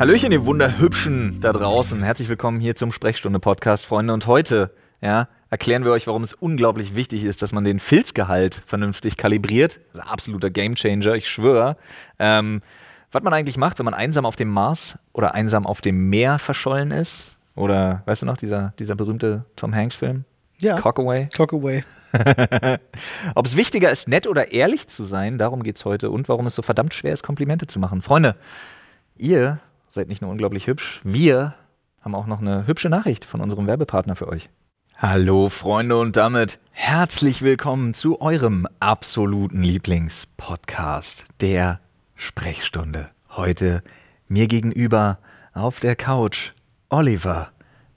Hallöchen, ihr Wunderhübschen da draußen. Herzlich willkommen hier zum Sprechstunde-Podcast, Freunde. Und heute erklären wir euch, warum es unglaublich wichtig ist, dass man den Filzgehalt vernünftig kalibriert. Das ist ein absoluter Gamechanger, ich schwöre. Was man eigentlich macht, wenn man einsam auf dem Mars oder einsam auf dem Meer verschollen ist. Oder, weißt du noch, dieser berühmte Tom Hanks-Film? Ja. Cockaway. Ob es wichtiger ist, nett oder ehrlich zu sein, darum geht's heute. Und warum es so verdammt schwer ist, Komplimente zu machen. Freunde, ihr seid nicht nur unglaublich hübsch, wir haben auch noch eine hübsche Nachricht von unserem Werbepartner für euch. Hallo Freunde und damit herzlich willkommen zu eurem absoluten Lieblingspodcast, der Sprechstunde. Heute mir gegenüber auf der Couch Oliver,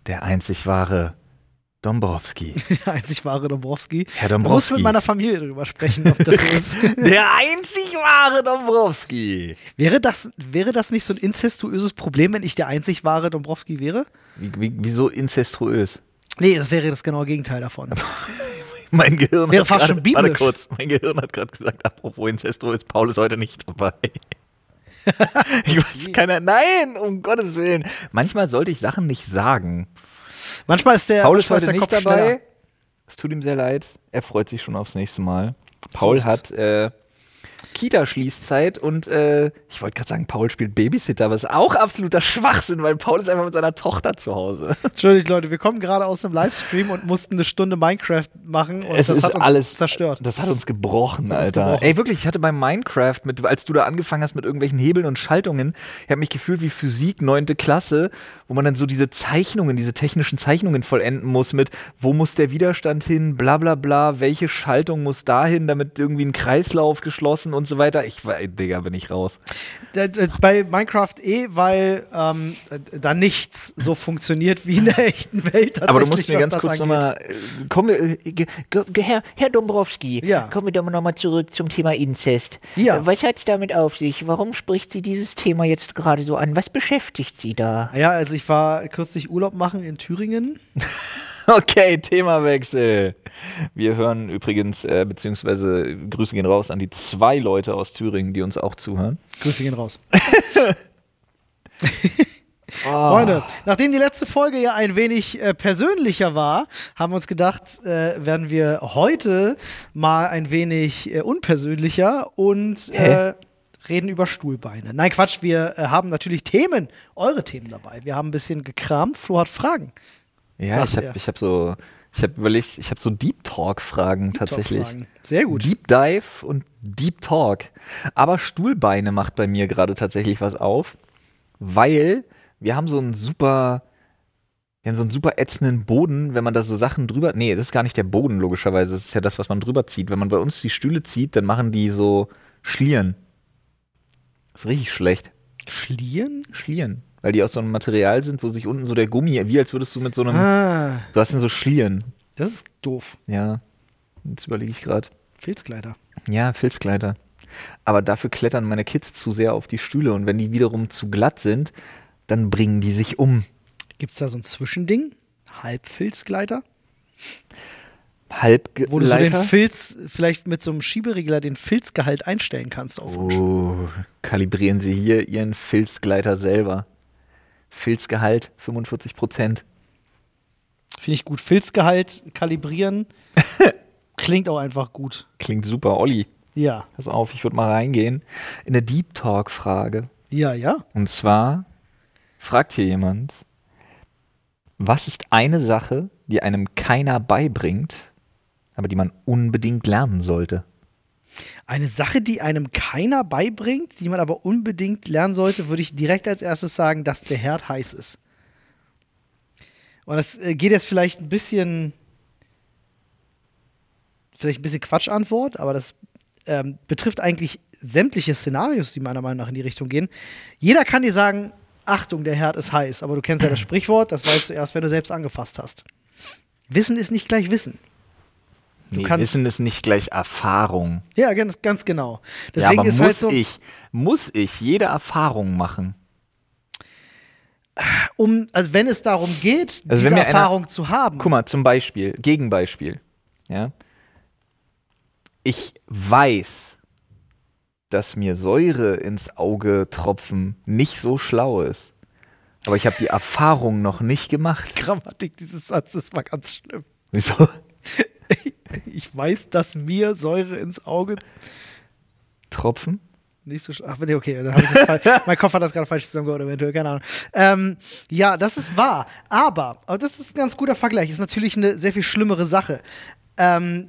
der einzig wahre Dombrowski. Der einzig wahre Dombrowski. Herr Dombrowski. Ich muss mit meiner Familie drüber sprechen, ob das so ist. Der einzig wahre Dombrowski. Wäre das nicht so ein inzestuöses Problem, wenn ich der einzig wahre Dombrowski wäre? Wieso inzestuös? Nee, das wäre das genaue Gegenteil davon. Mein Gehirn wäre fast schon biblisch. Warte kurz, mein Gehirn hat gerade gesagt, apropos inzestuös, Paul ist heute nicht dabei. Ich weiß keiner. Nein, um Gottes Willen. Manchmal sollte ich Sachen nicht sagen. Manchmal ist der Paul ist heute nicht dabei. Es tut ihm sehr leid. Er freut sich schon aufs nächste Mal. Paul hat Kita-Schließzeit und ich wollte gerade sagen, Paul spielt Babysitter, aber es ist auch absoluter Schwachsinn, weil Paul ist einfach mit seiner Tochter zu Hause. Entschuldigt, Leute, wir kommen gerade aus einem Livestream und mussten eine Stunde Minecraft machen und das hat uns alles zerstört. Das hat uns gebrochen, Alter. Ey, wirklich, ich hatte bei Minecraft, als du da angefangen hast mit irgendwelchen Hebeln und Schaltungen, ich habe mich gefühlt wie Physik 9. Klasse, wo man dann so diese technischen Zeichnungen vollenden muss mit, wo muss der Widerstand hin, bla bla bla, welche Schaltung muss dahin, damit irgendwie ein Kreislauf geschlossen und so weiter. Digga, bin ich raus. Bei Minecraft weil da nichts so funktioniert wie in der echten Welt. Aber du musst mir ganz kurz nochmal Herr Dombrowski, ja. Kommen wir doch nochmal zurück zum Thema Inzest. Ja. Was hat es damit auf sich? Warum spricht sie dieses Thema jetzt gerade so an? Was beschäftigt sie da? Ja, also ich war kürzlich Urlaub machen in Thüringen. Okay, Themawechsel. Wir hören übrigens, beziehungsweise Grüße gehen raus an die 2 Leute aus Thüringen, die uns auch zuhören. Grüße gehen raus. Freunde, nachdem die letzte Folge ja ein wenig persönlicher war, haben wir uns gedacht, werden wir heute mal ein wenig unpersönlicher und reden über Stuhlbeine. Nein, Quatsch, wir haben natürlich Themen, eure Themen dabei. Wir haben ein bisschen gekramt, Flo hat Fragen. Ja, ich habe so Deep Talk-Fragen tatsächlich. Sehr gut. Deep Dive und Deep Talk. Aber Stuhlbeine macht bei mir gerade tatsächlich was auf, weil wir haben so einen super ätzenden Boden, wenn man da so Sachen drüber. Nee, das ist gar nicht der Boden, logischerweise. Das ist ja das, was man drüber zieht. Wenn man bei uns die Stühle zieht, dann machen die so Schlieren. Das ist richtig schlecht. Schlieren? Schlieren. Weil die aus so einem Material sind, wo sich unten so der Gummi, wie als würdest du mit so einem, du hast den so Schlieren. Das ist doof. Ja, jetzt überlege ich gerade. Filzgleiter. Ja, Filzgleiter. Aber dafür klettern meine Kids zu sehr auf die Stühle und wenn die wiederum zu glatt sind, dann bringen die sich um. Gibt's da so ein Zwischending? Halbfilzgleiter? Halbgleiter? Wo du so den Filz, vielleicht mit so einem Schieberegler den Filzgehalt einstellen kannst auf Wunsch. Oh, kalibrieren Sie hier Ihren Filzgleiter selber. Filzgehalt 45%. Finde ich gut. Filzgehalt kalibrieren klingt auch einfach gut. Klingt super, Olli. Ja. Pass auf, ich würde mal reingehen in eine Deep Talk-Frage. Ja, ja. Und zwar fragt hier jemand, was ist eine Sache, die einem keiner beibringt, aber die man unbedingt lernen sollte? Eine Sache, die einem keiner beibringt, die man aber unbedingt lernen sollte, würde ich direkt als erstes sagen, dass der Herd heiß ist. Und das geht jetzt vielleicht ein bisschen Quatschantwort, aber das betrifft eigentlich sämtliche Szenarios, die meiner Meinung nach in die Richtung gehen. Jeder kann dir sagen, Achtung, der Herd ist heiß, aber du kennst ja das Sprichwort, das weißt du erst, wenn du selbst angefasst hast. Wissen ist nicht gleich Wissen. Wissen ist nicht gleich Erfahrung. Ja, ganz genau. Deswegen ja, aber ist halt so, muss ich jede Erfahrung machen? Also wenn es darum geht, diese Erfahrung zu haben. Guck mal, zum Beispiel, Gegenbeispiel. Ja? Ich weiß, dass mir Säure ins Auge tropfen nicht so schlau ist. Aber ich habe die Erfahrung noch nicht gemacht. Die Grammatik dieses Satzes war ganz schlimm. Wieso? Ich weiß, dass mir Säure ins Auge tropfen. Nicht so ach, okay, dann habe ich das falsch. Mein Kopf hat das gerade falsch zusammengehört, eventuell, keine Ahnung. Ja, das ist wahr. Aber das ist ein ganz guter Vergleich. Ist natürlich eine sehr viel schlimmere Sache. Da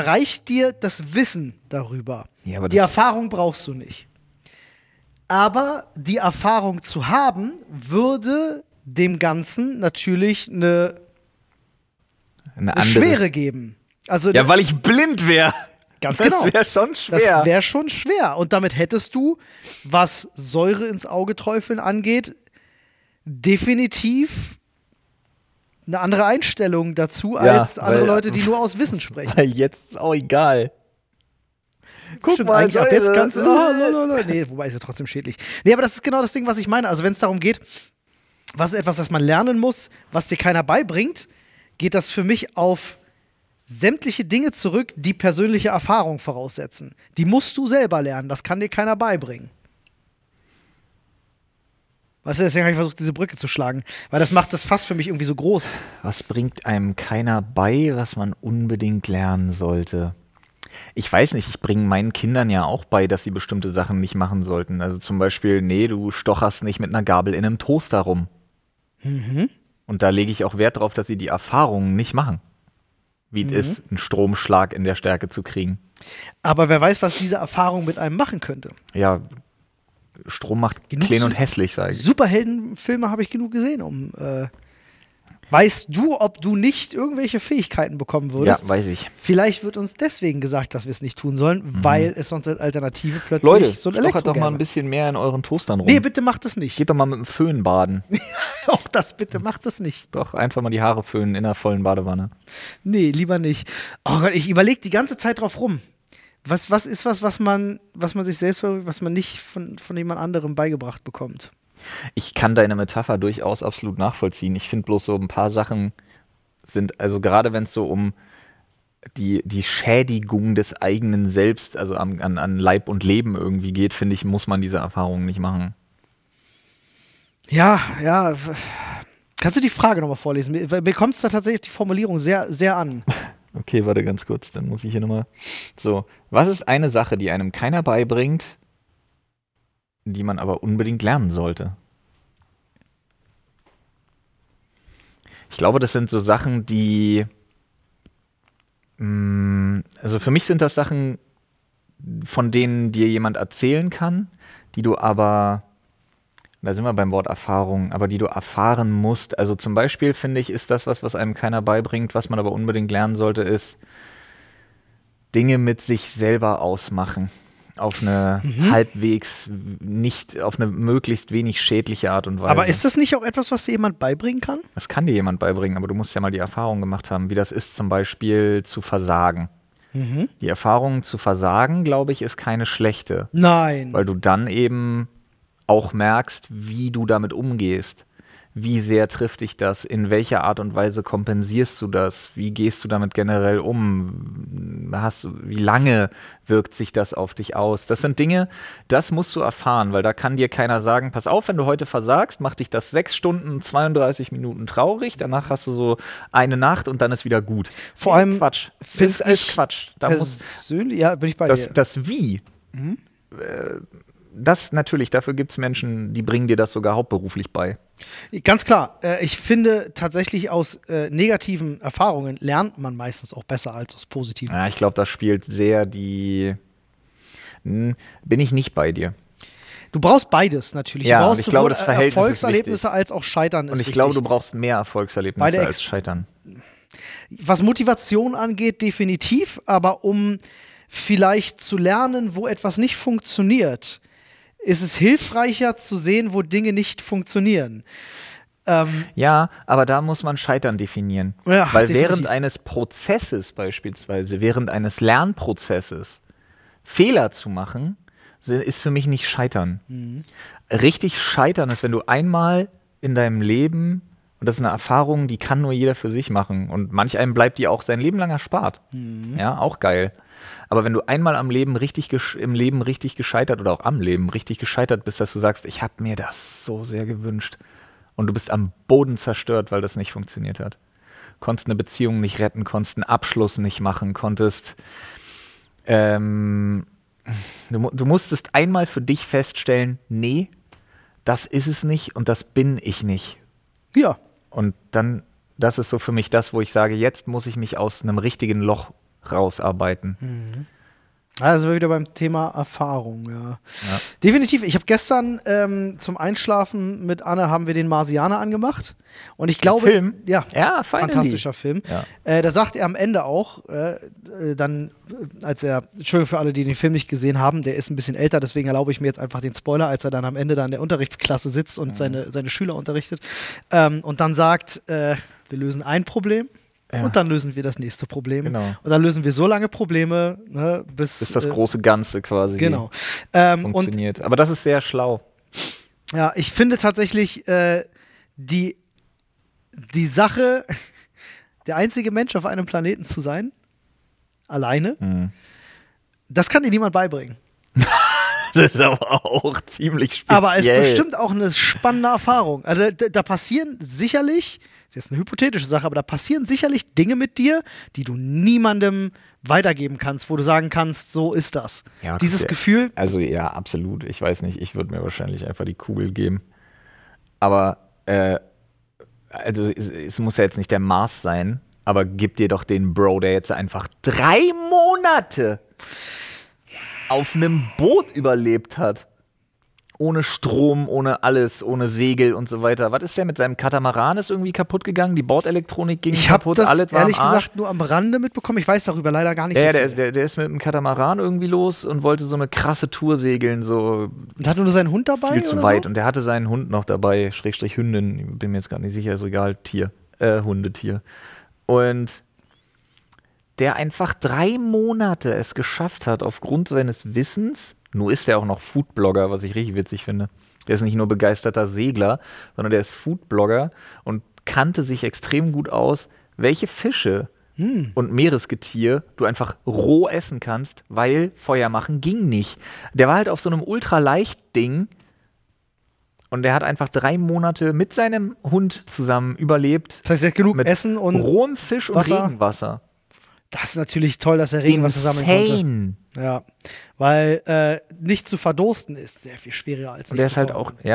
reicht dir das Wissen darüber. Ja, aber die Erfahrung brauchst du nicht. Aber die Erfahrung zu haben, würde dem Ganzen natürlich eine Schwere geben. Also ja, weil ich blind wäre. Ganz genau. Das wäre schon schwer. Das wäre schon schwer. Und damit hättest du, was Säure ins Auge träufeln angeht, definitiv eine andere Einstellung dazu, ja, als andere Leute, die nur aus Wissen sprechen. Weil jetzt ist auch egal. Guck stimmt, mal, Säure. Ab jetzt kannst du nee, wobei ist ja trotzdem schädlich. Nee, aber das ist genau das Ding, was ich meine. Also wenn es darum geht, was ist etwas, das man lernen muss, was dir keiner beibringt, geht das für mich auf sämtliche Dinge zurück, die persönliche Erfahrung voraussetzen. Die musst du selber lernen, das kann dir keiner beibringen. Weißt du, deswegen habe ich versucht, diese Brücke zu schlagen, weil das macht das Fass für mich irgendwie so groß. Was bringt einem keiner bei, was man unbedingt lernen sollte? Ich weiß nicht, ich bringe meinen Kindern ja auch bei, dass sie bestimmte Sachen nicht machen sollten. Also zum Beispiel, nee, du stocherst nicht mit einer Gabel in einem Toaster rum. Mhm. Und da lege ich auch Wert drauf, dass sie die Erfahrungen nicht machen. Wie es ist, einen Stromschlag in der Stärke zu kriegen. Aber wer weiß, was diese Erfahrung mit einem machen könnte. Ja, Strom macht genug klein und hässlich, sage ich. Superheldenfilme habe ich genug gesehen, um weißt du, ob du nicht irgendwelche Fähigkeiten bekommen würdest? Ja, weiß ich. Vielleicht wird uns deswegen gesagt, dass wir es nicht tun sollen, weil es sonst als Alternative plötzlich Leute, so ein Elektro-Gärme. Leute, stochert doch mal ein bisschen mehr in euren Toastern rum. Nee, bitte macht das nicht. Geht doch mal mit dem Föhn baden. Auch das, bitte macht das nicht. Doch, einfach mal die Haare föhnen in einer vollen Badewanne. Nee, lieber nicht. Oh Gott, ich überlege die ganze Zeit drauf rum. Was ist was man sich selbst, was man nicht von jemand anderem beigebracht bekommt? Ich kann deine Metapher durchaus absolut nachvollziehen. Ich finde bloß so ein paar Sachen sind, also gerade wenn es so um die Schädigung des eigenen Selbst, also an Leib und Leben irgendwie geht, finde ich, muss man diese Erfahrungen nicht machen. Ja. Kannst du die Frage nochmal vorlesen? Mir kommt es da tatsächlich die Formulierung sehr, sehr an. Okay, warte ganz kurz, dann muss ich hier nochmal. So, was ist eine Sache, die einem keiner beibringt, die man aber unbedingt lernen sollte? Ich glaube, das sind so Sachen, die also für mich sind das Sachen, von denen dir jemand erzählen kann, die du aber, da sind wir beim Wort Erfahrung, aber die du erfahren musst. Also zum Beispiel, finde ich, ist das was einem keiner beibringt, was man aber unbedingt lernen sollte, ist Dinge mit sich selber ausmachen. Auf eine halbwegs nicht, auf eine möglichst wenig schädliche Art und Weise. Aber ist das nicht auch etwas, was dir jemand beibringen kann? Das kann dir jemand beibringen, aber du musst ja mal die Erfahrung gemacht haben, wie das ist, zum Beispiel zu versagen. Mhm. Die Erfahrung zu versagen, glaube ich, ist keine schlechte. Nein. Weil du dann eben auch merkst, wie du damit umgehst. Wie sehr trifft dich das? In welcher Art und Weise kompensierst du das? Wie gehst du damit generell um? Wie lange wirkt sich das auf dich aus? Das sind Dinge, das musst du erfahren, weil da kann dir keiner sagen, pass auf, wenn du heute versagst, macht dich das 6 Stunden, 32 Minuten traurig, danach hast du so eine Nacht und dann ist wieder gut. Vor allem Quatsch. Das ist Quatsch. Da persönlich, ja, bin ich bei dir. Das Wie, das natürlich, dafür gibt es Menschen, die bringen dir das sogar hauptberuflich bei. Ganz klar, ich finde tatsächlich aus negativen Erfahrungen lernt man meistens auch besser als aus positiven. Ja, ich glaube, das spielt sehr die bin ich nicht bei dir. Du brauchst beides natürlich. Ja, du brauchst sowohl Erfolgserlebnisse als auch Scheitern. Ist und ich glaube, du brauchst mehr Erfolgserlebnisse als Scheitern. Was Motivation angeht, definitiv, aber um vielleicht zu lernen, wo etwas nicht funktioniert, ist es hilfreicher zu sehen, wo Dinge nicht funktionieren. Ja, aber da muss man Scheitern definieren. Ja, weil definitiv. Während eines Prozesses beispielsweise, während eines Lernprozesses Fehler zu machen, ist für mich nicht Scheitern. Mhm. Richtig Scheitern ist, wenn du einmal in deinem Leben, und das ist eine Erfahrung, die kann nur jeder für sich machen und manch einem bleibt die auch sein Leben lang erspart. Mhm. Ja, auch geil. Aber wenn du einmal im Leben richtig gescheitert bist, dass du sagst, ich habe mir das so sehr gewünscht und du bist am Boden zerstört, weil das nicht funktioniert hat. Konntest eine Beziehung nicht retten, konntest einen Abschluss nicht machen, konntest du musstest einmal für dich feststellen, nee, das ist es nicht und das bin ich nicht. Ja. Und dann, das ist so für mich das, wo ich sage, jetzt muss ich mich aus einem richtigen Loch rausarbeiten. Mhm. Also wieder beim Thema Erfahrung, ja. Definitiv, ich habe gestern zum Einschlafen mit Anne haben wir den Marsianer angemacht und ich glaube, Film. Ja, fantastischer Film. Ja. Da sagt er am Ende auch, dann, als er, Entschuldigung für alle, die den Film nicht gesehen haben, der ist ein bisschen älter, deswegen erlaube ich mir jetzt einfach den Spoiler, als er dann am Ende da in der Unterrichtsklasse sitzt und seine Schüler unterrichtet und dann sagt, wir lösen ein Problem. Ja. Und dann lösen wir das nächste Problem. Genau. Und dann lösen wir so lange Probleme, ne, bis das große Ganze quasi funktioniert. Aber das ist sehr schlau. Ja, ich finde tatsächlich die Sache, der einzige Mensch auf einem Planeten zu sein, alleine, das kann dir niemand beibringen. Das ist aber auch ziemlich speziell. Aber es ist bestimmt auch eine spannende Erfahrung. Also da passieren sicherlich, das ist jetzt eine hypothetische Sache, aber da passieren sicherlich Dinge mit dir, die du niemandem weitergeben kannst, wo du sagen kannst, so ist das. Ja, dieses Gefühl. Also ja, absolut. Ich weiß nicht, ich würde mir wahrscheinlich einfach die Kugel geben. Aber also es muss ja jetzt nicht der Mars sein, aber gib dir doch den Bro, der jetzt einfach 3 Monate auf einem Boot überlebt hat. Ohne Strom, ohne alles, ohne Segel und so weiter. Was ist der mit seinem Katamaran? Ist irgendwie kaputt gegangen? Die Bordelektronik ging kaputt? Alles war am Arsch. Ich habe das ehrlich gesagt nur am Rande mitbekommen. Ich weiß darüber leider gar nicht so viel. Der ist mit dem Katamaran irgendwie los und wollte so eine krasse Tour segeln. So und hatte nur seinen Hund dabei? Viel zu weit. Und der hatte seinen Hund noch dabei. Schrägstrich Hündin. Bin mir jetzt gar nicht sicher. Ist egal. Tier. Hundetier. Und der einfach 3 Monate es geschafft hat, aufgrund seines Wissens. Nur ist er auch noch Foodblogger, was ich richtig witzig finde. Der ist nicht nur begeisterter Segler, sondern der ist Foodblogger und kannte sich extrem gut aus, welche Fische und Meeresgetier du einfach roh essen kannst, weil Feuer machen ging nicht. Der war halt auf so einem Ultraleicht-Ding und der hat einfach 3 Monate mit seinem Hund zusammen überlebt. Das heißt, er hat genug Essen und rohem Fisch und Regenwasser. Das ist natürlich toll, dass er Regenwasser sammeln konnte. Ja, weil nicht zu verdursten ist sehr viel schwieriger als nicht zu verdursten.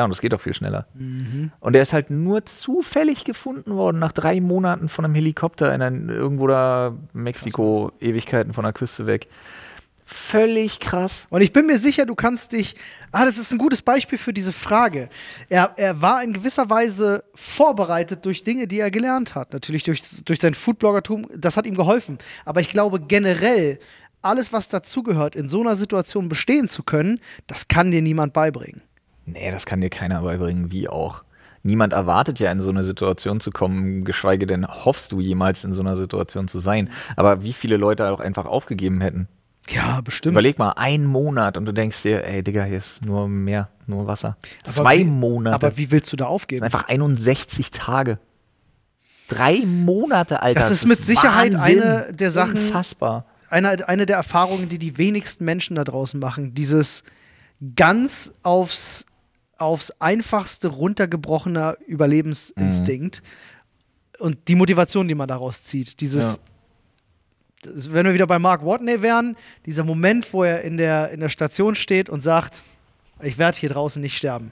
Und es geht auch viel schneller. Mhm. Und der ist halt nur zufällig gefunden worden nach 3 Monaten von einem Helikopter irgendwo da Mexiko, krass. Ewigkeiten von der Küste weg. Völlig krass. Und ich bin mir sicher, du kannst dich. Das ist ein gutes Beispiel für diese Frage. Er war in gewisser Weise vorbereitet durch Dinge, die er gelernt hat. Natürlich durch sein Foodbloggertum, das hat ihm geholfen. Aber ich glaube generell, alles, was dazugehört, in so einer Situation bestehen zu können, das kann dir niemand beibringen. Nee, das kann dir keiner beibringen, wie auch. Niemand erwartet ja, in so eine Situation zu kommen, geschweige denn hoffst du jemals, in so einer Situation zu sein. Aber wie viele Leute auch einfach aufgegeben hätten. Ja, bestimmt. Überleg mal, 1 Monat und du denkst dir, ey Digga, hier ist nur Meer, nur Wasser. Aber 2 Monate. Aber wie willst du da aufgeben? Das sind einfach 61 Tage. 3 Monate, Alter. Das ist mit Sicherheit Wahnsinn. Eine der Sachen, unfassbar. Eine der Erfahrungen, die die wenigsten Menschen da draußen machen. Dieses ganz aufs Einfachste runtergebrochene Überlebensinstinkt und die Motivation, die man daraus zieht. Dieses... Ja. Wenn wir wieder bei Mark Watney wären, dieser Moment, wo er in der Station steht und sagt, ich werde hier draußen nicht sterben.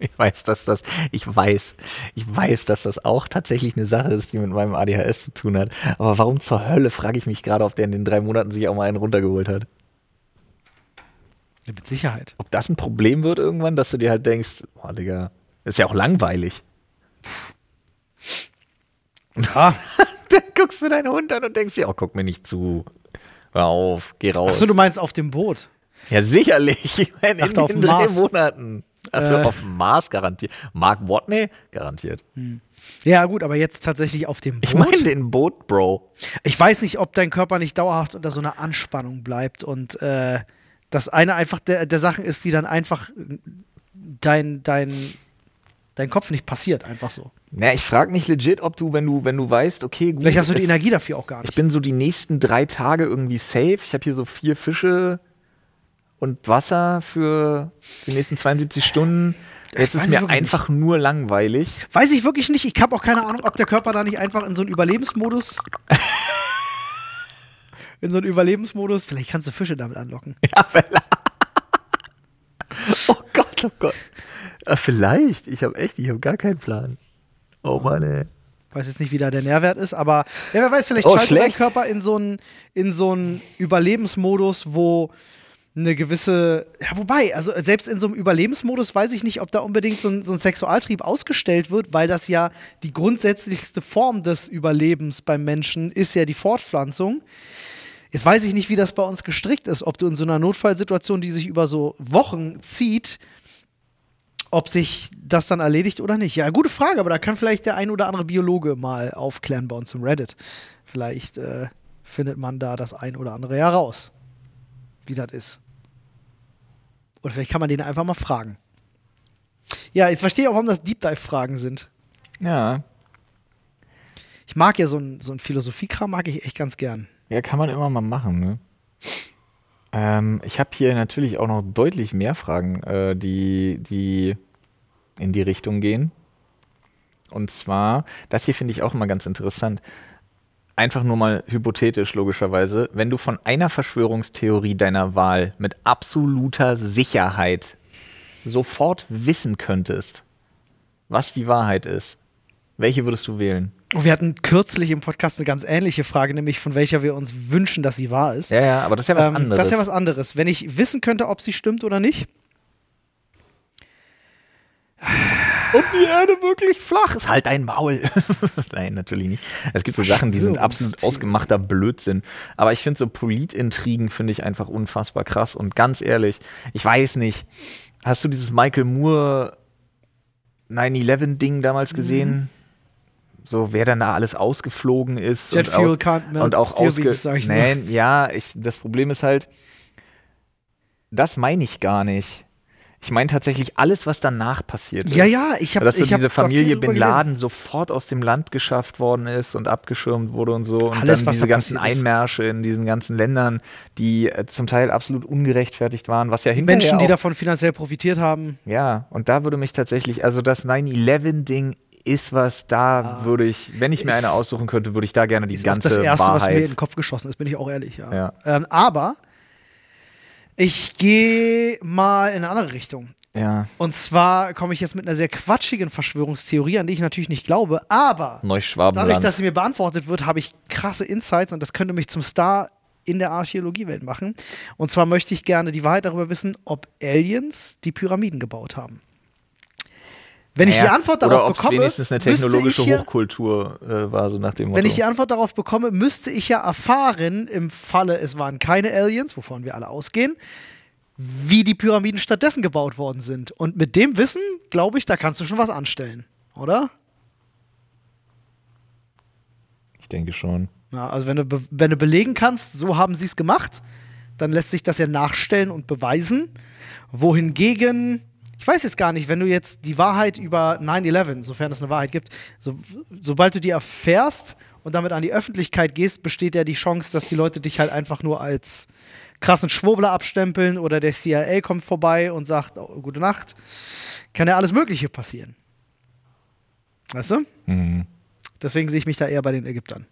Ich weiß, dass das auch tatsächlich eine Sache ist, die mit meinem ADHS zu tun hat. Aber warum zur Hölle, frage ich mich gerade, ob der in den 3 Monaten sich auch mal einen runtergeholt hat. Ja, mit Sicherheit. Ob das ein Problem wird irgendwann, dass du dir halt denkst, boah, Digga, ist ja auch langweilig. Ja. Dann guckst du deinen Hund an und denkst dir, guck mir nicht zu. Hör auf, geh raus. Achso, du meinst auf dem Boot? Ja, sicherlich. Ich meine, in den 3 Monaten. Also auf dem Mars garantiert. Mark Watney garantiert. Ja, gut, aber jetzt tatsächlich auf dem Boot. Ich meine den Boot, Bro. Ich weiß nicht, ob dein Körper nicht dauerhaft unter so einer Anspannung bleibt und das eine einfach der Sachen ist, die dann einfach dein Kopf nicht passiert, einfach so. Na, ich frage mich legit, ob du, wenn du weißt, okay, gut. Vielleicht hast du die Energie dafür auch gar nicht. Ich bin so die nächsten 3 Tage irgendwie safe. Ich habe hier so 4 Fische und Wasser für die nächsten 72 Stunden. Jetzt ist mir einfach nur langweilig. Weiß ich wirklich nicht. Ich habe auch keine Ahnung, ob der Körper da nicht einfach in so einen Überlebensmodus... in so einen Überlebensmodus... Vielleicht kannst du Fische damit anlocken. Ja, Bella. Oh Gott, oh Gott. Ja, vielleicht. Ich habe gar keinen Plan. Oh Mann, ey. Ich weiß jetzt nicht, wie da der Nährwert ist, aber ja, wer weiß, vielleicht schaltet dein Körper in so einen Überlebensmodus, wo eine gewisse, ja, wobei, also selbst in so einem Überlebensmodus weiß ich nicht, ob da unbedingt so ein Sexualtrieb ausgestellt wird, weil das ja die grundsätzlichste Form des Überlebens beim Menschen ist ja die Fortpflanzung. Jetzt weiß ich nicht, wie das bei uns gestrickt ist, ob du in so einer Notfallsituation, die sich über so Wochen zieht, ob sich das dann erledigt oder nicht. Ja, gute Frage, aber da kann vielleicht der ein oder andere Biologe mal aufklären bei uns im Reddit. Vielleicht findet man da das ein oder andere ja raus, wie das ist. Oder vielleicht kann man den einfach mal fragen. Ja, jetzt verstehe ich auch, warum das Deep Dive-Fragen sind. Ja. Ich mag ja so ein Philosophiekram, mag ich echt ganz gern. Ja, kann man immer mal machen, ne? Ich habe hier natürlich auch noch deutlich mehr Fragen, die in die Richtung gehen. Und zwar, das hier finde ich auch immer ganz interessant, einfach nur mal hypothetisch logischerweise, wenn du von einer Verschwörungstheorie deiner Wahl mit absoluter Sicherheit sofort wissen könntest, was die Wahrheit ist, welche würdest du wählen? Und wir hatten kürzlich im Podcast eine ganz ähnliche Frage, nämlich von welcher wir uns wünschen, dass sie wahr ist. Ja, aber das ist ja was anderes. Das ist ja was anderes. Wenn ich wissen könnte, ob sie stimmt oder nicht. Ob die Erde wirklich flach ist, halt dein Maul. Nein, natürlich nicht. Es gibt so Sachen, die sind absolut ausgemachter Blödsinn. Aber ich finde so Politintrigen finde ich einfach unfassbar krass. Und ganz ehrlich, ich weiß nicht, hast du dieses Michael Moore 9/11-Ding damals gesehen? Mhm. So, wer dann da alles ausgeflogen ist das Problem ist halt, das meine ich gar nicht. Ich meine tatsächlich alles, was danach passiert ist. Ja, dass diese Familie Bin Laden sofort aus dem Land geschafft worden ist und abgeschirmt wurde und so. Und alles, dann diese ganzen Einmärsche in diesen ganzen Ländern, die zum Teil absolut ungerechtfertigt waren, was ja hinterher Menschen, die davon finanziell profitiert haben. Ja, und da würde mich tatsächlich, also das 9/11-Ding ist was, würde ich, wenn ich mir eine aussuchen könnte, würde ich da gerne die ganze Wahrheit. Das Erste, was mir in den Kopf geschossen ist, bin ich auch ehrlich, ja. Aber ich gehe mal in eine andere Richtung. Ja. Und zwar komme ich jetzt mit einer sehr quatschigen Verschwörungstheorie, an die ich natürlich nicht glaube, aber dadurch, dass sie mir beantwortet wird, habe ich krasse Insights und das könnte mich zum Star in der Archäologiewelt machen. Und zwar möchte ich gerne die Wahrheit darüber wissen, ob Aliens die Pyramiden gebaut haben. Wenn ich die Antwort darauf bekomme, wenigstens eine technologische Hochkultur war, so nach dem Motto. Wenn ich die Antwort darauf bekomme, müsste ich ja erfahren, im Falle, es waren keine Aliens, wovon wir alle ausgehen, wie die Pyramiden stattdessen gebaut worden sind. Und mit dem Wissen, glaube ich, da kannst du schon was anstellen, oder? Ich denke schon. Ja, also wenn du belegen kannst, so haben sie es gemacht, dann lässt sich das ja nachstellen und beweisen. Wohingegen... Ich weiß jetzt gar nicht, wenn du jetzt die Wahrheit über 9/11, sofern es eine Wahrheit gibt, sobald du die erfährst und damit an die Öffentlichkeit gehst, besteht ja die Chance, dass die Leute dich halt einfach nur als krassen Schwurbler abstempeln oder der CIA kommt vorbei und sagt, oh, gute Nacht. Kann ja alles Mögliche passieren. Weißt du? Mhm. Deswegen sehe ich mich da eher bei den Ägyptern.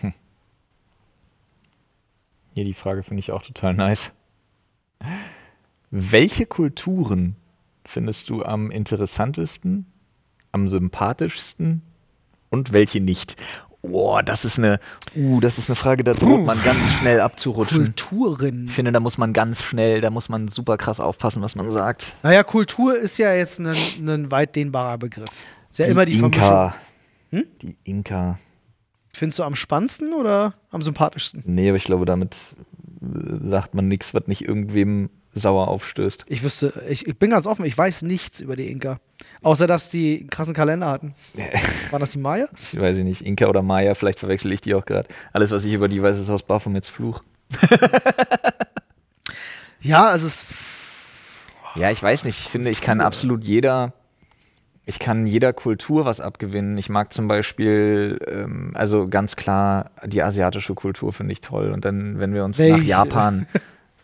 Hm. Hier die Frage finde ich auch total nice. Welche Kulturen findest du am interessantesten, am sympathischsten und welche nicht? Oh, das ist eine Frage, da droht man ganz schnell abzurutschen. Kulturen. Ich finde, da muss man super krass aufpassen, was man sagt. Naja, Kultur ist ja jetzt ein weit dehnbarer Begriff. Ist ja immer die Inka. Die Inka. Findest du am spannendsten oder am sympathischsten? Nee, aber ich glaube, damit sagt man nichts, was nicht irgendwem sauer aufstößt. Ich bin ganz offen, ich weiß nichts über die Inka. Außer, dass die einen krassen Kalender hatten. Waren das die Maya? Ich weiß nicht, Inka oder Maya, vielleicht verwechsel ich die auch gerade. Alles, was ich über die weiß, ist aus Baphomets Fluch. Ja, also es... Ja, ich weiß nicht, ich finde, ich kann jeder Kultur was abgewinnen. Ich mag zum Beispiel, also ganz klar, die asiatische Kultur finde ich toll. Und dann, wenn wir uns nach Japan...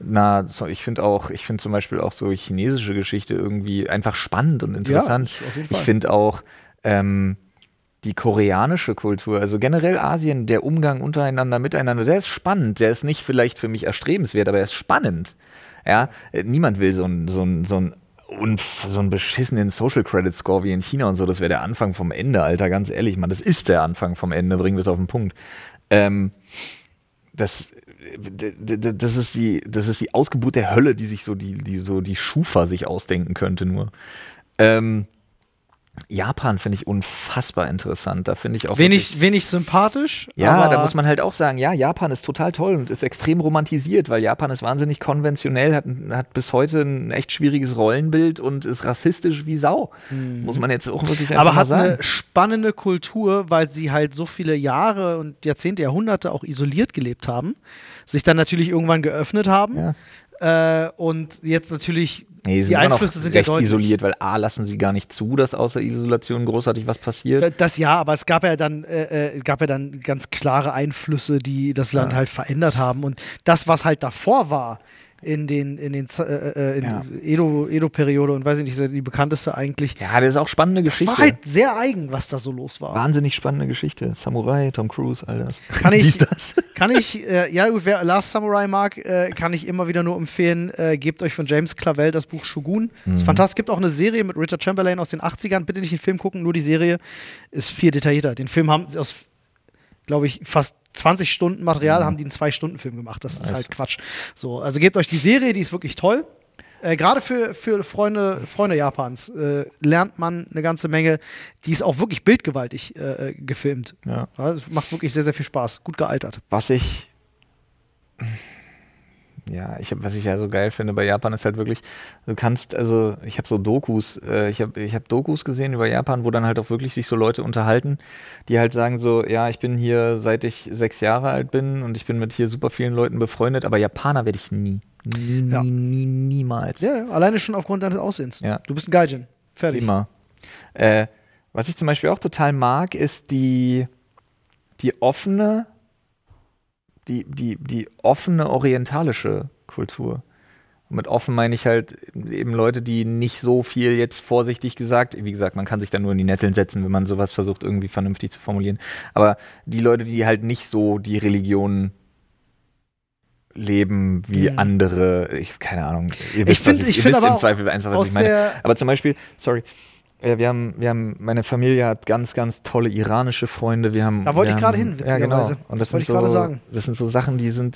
Na, ich finde auch, ich finde zum Beispiel auch so chinesische Geschichte irgendwie einfach spannend und interessant. Ja, auf jeden Fall. Ich finde auch die koreanische Kultur, also generell Asien, der Umgang untereinander, miteinander, der ist spannend. Der ist nicht vielleicht für mich erstrebenswert, aber er ist spannend. Ja, niemand will so einen beschissenen Social Credit Score wie in China und so. Das wäre der Anfang vom Ende, Alter, ganz ehrlich, Mann. Das ist der Anfang vom Ende, bringen wir es auf den Punkt. Das ist die Ausgeburt der Hölle, die sich die Schufa sich ausdenken könnte nur. Japan finde ich unfassbar interessant. Da finde ich auch wenig sympathisch. Ja, da muss man halt auch sagen, ja, Japan ist total toll und ist extrem romantisiert, weil Japan ist wahnsinnig konventionell, hat bis heute ein echt schwieriges Rollenbild und ist rassistisch wie Sau. Mhm. Muss man jetzt auch wirklich einfach mal sagen. Aber hat eine spannende Kultur, weil sie halt so viele Jahre und Jahrzehnte, Jahrhunderte auch isoliert gelebt haben, sich dann natürlich irgendwann geöffnet haben. Ja. Und jetzt natürlich... Nee, die Einflüsse sind ja recht isoliert, weil A, lassen sie gar nicht zu, dass außer Isolation großartig was passiert. Das ja, aber es gab ja dann ganz klare Einflüsse, die das Land halt verändert haben. Und das, was halt davor war, in Edo-Periode und weiß ich nicht, die bekannteste eigentlich. Ja, das ist auch spannende Geschichte. Das war halt sehr eigen, was da so los war. Wahnsinnig spannende Geschichte. Samurai, Tom Cruise, all das. Wer Last Samurai mag, kann ich immer wieder nur empfehlen, gebt euch von James Clavell das Buch Shogun. Mhm. Ist fantastisch. Es gibt auch eine Serie mit Richard Chamberlain aus den 80ern. Bitte nicht den Film gucken, nur die Serie ist viel detaillierter. Den Film haben sie aus, glaube ich, fast 20 Stunden Material haben die einen 2-Stunden-Film gemacht. Das ist halt Quatsch. So, also gebt euch die Serie, die ist wirklich toll. Gerade für Freunde Japans lernt man eine ganze Menge. Die ist auch wirklich bildgewaltig gefilmt. Ja. Das macht wirklich sehr, sehr viel Spaß. Gut gealtert. Was ich ja so geil finde bei Japan ist halt wirklich, ich habe so Dokus, ich hab Dokus gesehen über Japan, wo dann halt auch wirklich sich so Leute unterhalten, die halt sagen so, ja, ich bin hier, seit ich 6 Jahre alt bin und ich bin mit hier super vielen Leuten befreundet, aber Japaner werde ich niemals. Ja, alleine schon aufgrund deines Aussehens. Ja. Du bist ein Gaijin. Fertig. Immer. Was ich zum Beispiel auch total mag, ist die offene orientalische Kultur. Und mit offen meine ich halt eben Leute, die nicht so viel, jetzt vorsichtig gesagt, wie gesagt, man kann sich da nur in die Nesseln setzen, wenn man sowas versucht, irgendwie vernünftig zu formulieren. Aber die Leute, die halt nicht so die Religion leben wie andere, keine Ahnung, ihr wisst im Zweifel einfach, was ich meine. Aber zum Beispiel, wir haben, meine Familie hat ganz, ganz tolle iranische Freunde. Da wollte ich gerade hin, witzigerweise. Ja, genau. Und das wollte ich gerade sagen. Das sind so Sachen, die sind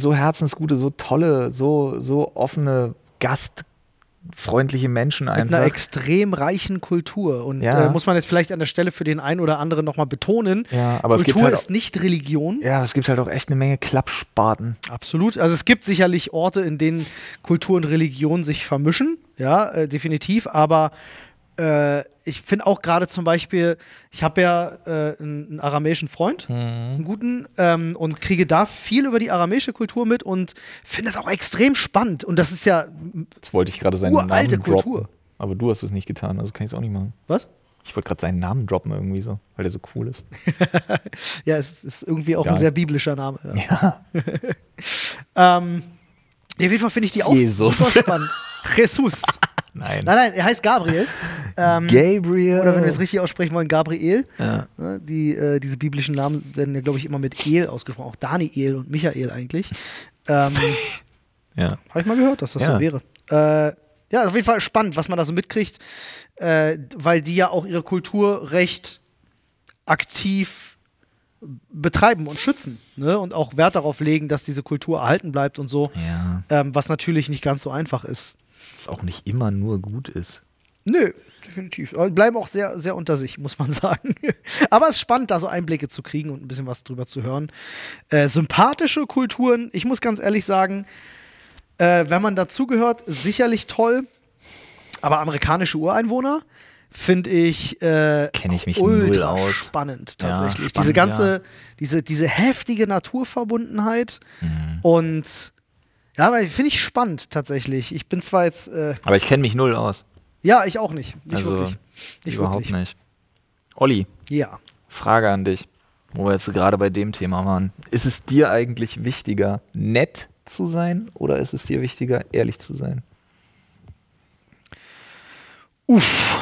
so herzensgute, so tolle, so offene, gastfreundliche Menschen einfach. Mit einer extrem reichen Kultur. Und muss man jetzt vielleicht an der Stelle für den einen oder anderen nochmal betonen, aber Kultur ist nicht Religion. Ja, es gibt halt auch echt eine Menge Klappspaten. Absolut. Also es gibt sicherlich Orte, in denen Kultur und Religion sich vermischen. Ja, definitiv. Aber ich finde auch gerade zum Beispiel, ich habe ja einen aramäischen Freund, einen guten, und kriege da viel über die aramäische Kultur mit und finde das auch extrem spannend. Und das ist ja jetzt wollte ich gerade seinen uralte Namen droppen, Kultur. Aber du hast es nicht getan, also kann ich es auch nicht machen. Was? Ich wollte gerade seinen Namen droppen irgendwie so, weil der so cool ist. Ja, es ist irgendwie auch ein sehr biblischer Name. Ja. Auf jeden Fall finde ich die auch super spannend. Jesus. Nein, er heißt Gabriel. Gabriel. Oder wenn wir es richtig aussprechen wollen, Gabriel. Ja. Diese biblischen Namen werden ja, glaube ich, immer mit El ausgesprochen. Auch Daniel und Michael eigentlich. Habe ich mal gehört, dass das so wäre. Ja, auf jeden Fall spannend, was man da so mitkriegt, weil die ja auch ihre Kultur recht aktiv betreiben und schützen, ne? Und auch Wert darauf legen, dass diese Kultur erhalten bleibt und so. Ja. Was natürlich nicht ganz so einfach ist. Das auch nicht immer nur gut ist. Nö, definitiv. Aber bleiben auch sehr, sehr unter sich, muss man sagen. Aber es ist spannend, da so Einblicke zu kriegen und ein bisschen was drüber zu hören. Sympathische Kulturen, ich muss ganz ehrlich sagen, wenn man dazugehört, sicherlich toll. Aber amerikanische Ureinwohner finde ich, kenne ich mich null aus. Spannend tatsächlich. Ja, spannend, diese heftige Naturverbundenheit und ja, aber finde ich spannend tatsächlich. Ich bin zwar jetzt. Aber ich kenne mich null aus. Ja, ich auch nicht. Nicht wirklich. Olli. Ja. Frage an dich, wo wir jetzt gerade bei dem Thema waren. Ist es dir eigentlich wichtiger, nett zu sein oder ist es dir wichtiger, ehrlich zu sein? Uff.